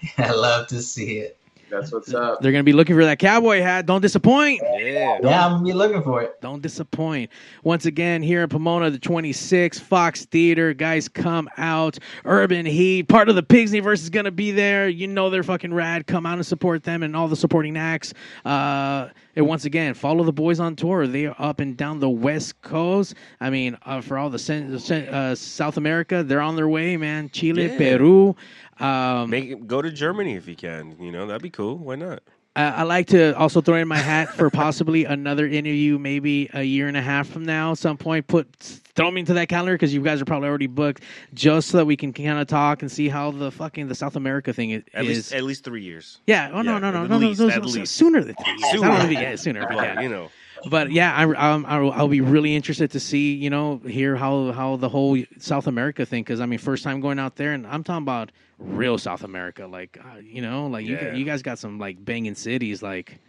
Yeah. I love to see it. That's what's up. They're going to be looking for that cowboy hat. Don't disappoint. Yeah, don't, yeah I'm going to be looking for it. Don't disappoint. Once again, here in Pomona, the twenty-sixth, Fox Theater. Guys, come out. Urban Heat. Part of the Pigs Universe is going to be there. You know they're fucking rad. Come out and support them and all the supporting acts. Uh, and once again, follow the boys on tour. They are up and down the West Coast. I mean, uh, for all the sen- uh, South America, they're on their way, man. Chile, yeah. Peru. Um, Make it, go to Germany if you can. You know, that'd be cool. Why not? Uh, I like to also throw in my hat for possibly another interview, maybe a year and a half from now, some point. Put throw me into that calendar because you guys are probably already booked, just so that we can kind of talk and see how the fucking the South America thing is. At least at least three years. Yeah. Oh no yeah, no no no least, no. Those, at those, least. Sooner than three years. Sooner. I don't really get it sooner. But yeah. You know. But yeah, I, um, I'll, I'll be really interested to see, you know, hear how, how the whole South America thing, because I mean, first time going out there, and I'm talking about real South America, like uh, you know, like yeah. you you guys got some like banging cities, like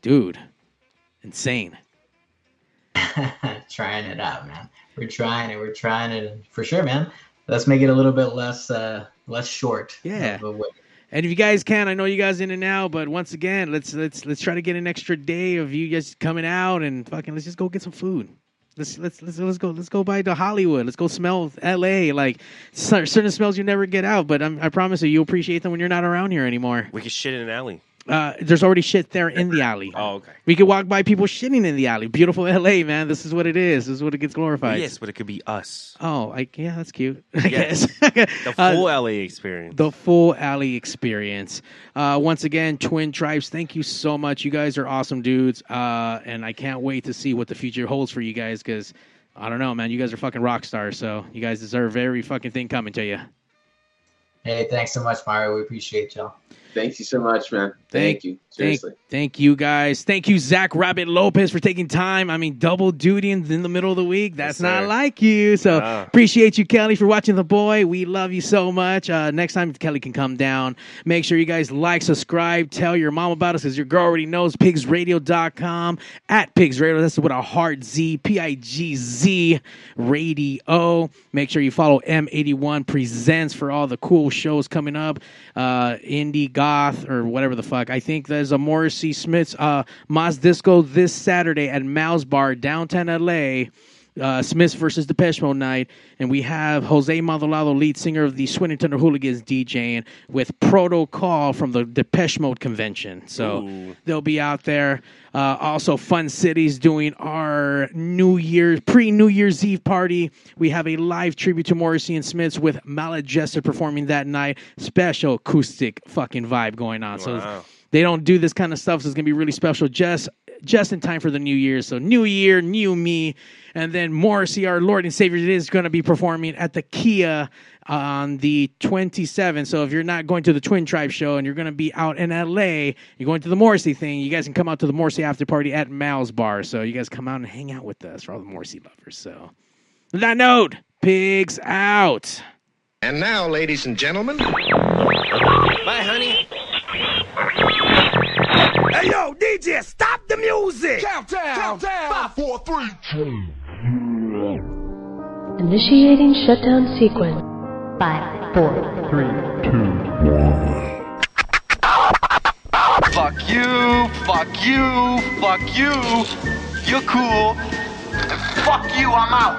dude, insane. Trying it out, man. We're trying it. We're trying it for sure, man. Let's make it a little bit less uh, less short. Yeah. Of a way. And if you guys can, I know you guys in and out, but once again, let's let's let's try to get an extra day of you guys coming out and fucking let's just go get some food. Let's let's let's let's go let's go by to Hollywood. Let's go smell L A. Like certain smells you never get out, but I'm, I promise you, you'll appreciate them when you're not around here anymore. We can shit in an alley. Uh, there's already shit there in the alley. Oh, okay. We could walk by people shitting in the alley. Beautiful L A, man. This is what it is. This is what it gets glorified. Yes, but it could be us. Oh, I, yeah, that's cute. I yes. guess. The full uh, L A experience. The full alley experience. Uh, once again, Twin Tribes, thank you so much. You guys are awesome dudes. Uh, and I can't wait to see what the future holds for you guys because, I don't know, man, you guys are fucking rock stars. So you guys deserve every fucking thing coming to you. Hey, thanks so much, Mario. We appreciate y'all. Thank you so much, man. Thank, thank you. Seriously. Thank, thank you, guys. Thank you, Zach Rabbit Lopez, for taking time. I mean, double duty in, in the middle of the week. That's yes, not sir. Like you. So yeah. Appreciate you, Kelly, for watching The Boy. We love you so much. Uh, next time, Kelly can come down. Make sure you guys like, subscribe, tell your mom about us because your girl already knows. pigs radio dot com, at pigsradio. That's with a hard Z, P I G Z, radio. Make sure you follow M eighty-one Presents for all the cool shows coming up. Uh, Indie Goth or whatever the fuck. I think there's a Morrissey Smith's uh, Maz Disco this Saturday at Mal's Bar, downtown L A. Uh, Smiths versus Depeche Mode night. And we have Jose Maldonado, lead singer of the Swinnerton Hooligans, DJing with Protocol from the Depeche Mode convention. So Ooh. They'll be out there. Uh, also, Fun City's doing our New Year's, pre-New Year's Eve party. We have a live tribute to Morrissey and Smiths with Maladjusted performing that night. Special acoustic fucking vibe going on. Wow. So they don't do this kind of stuff, so it's going to be really special. Just just in time for the new year. So new year, new me. And then Morrissey, our Lord and Savior, is going to be performing at the Kia on the twenty-seventh. So if you're not going to the Twin Tribe show and you're going to be out in L A, you're going to the Morrissey thing, you guys can come out to the Morrissey after party at Mal's Bar. So you guys come out and hang out with us for all the Morrissey lovers. So on that note, pigs out. And now, ladies and gentlemen. Bye, honey. Hey, yo, D J, stop the music! Countdown! Countdown! Five, four, three, two. Initiating shutdown sequence. Five, four, three, two, one. Fuck you! Fuck you! Fuck you! You're cool. Fuck you, I'm out.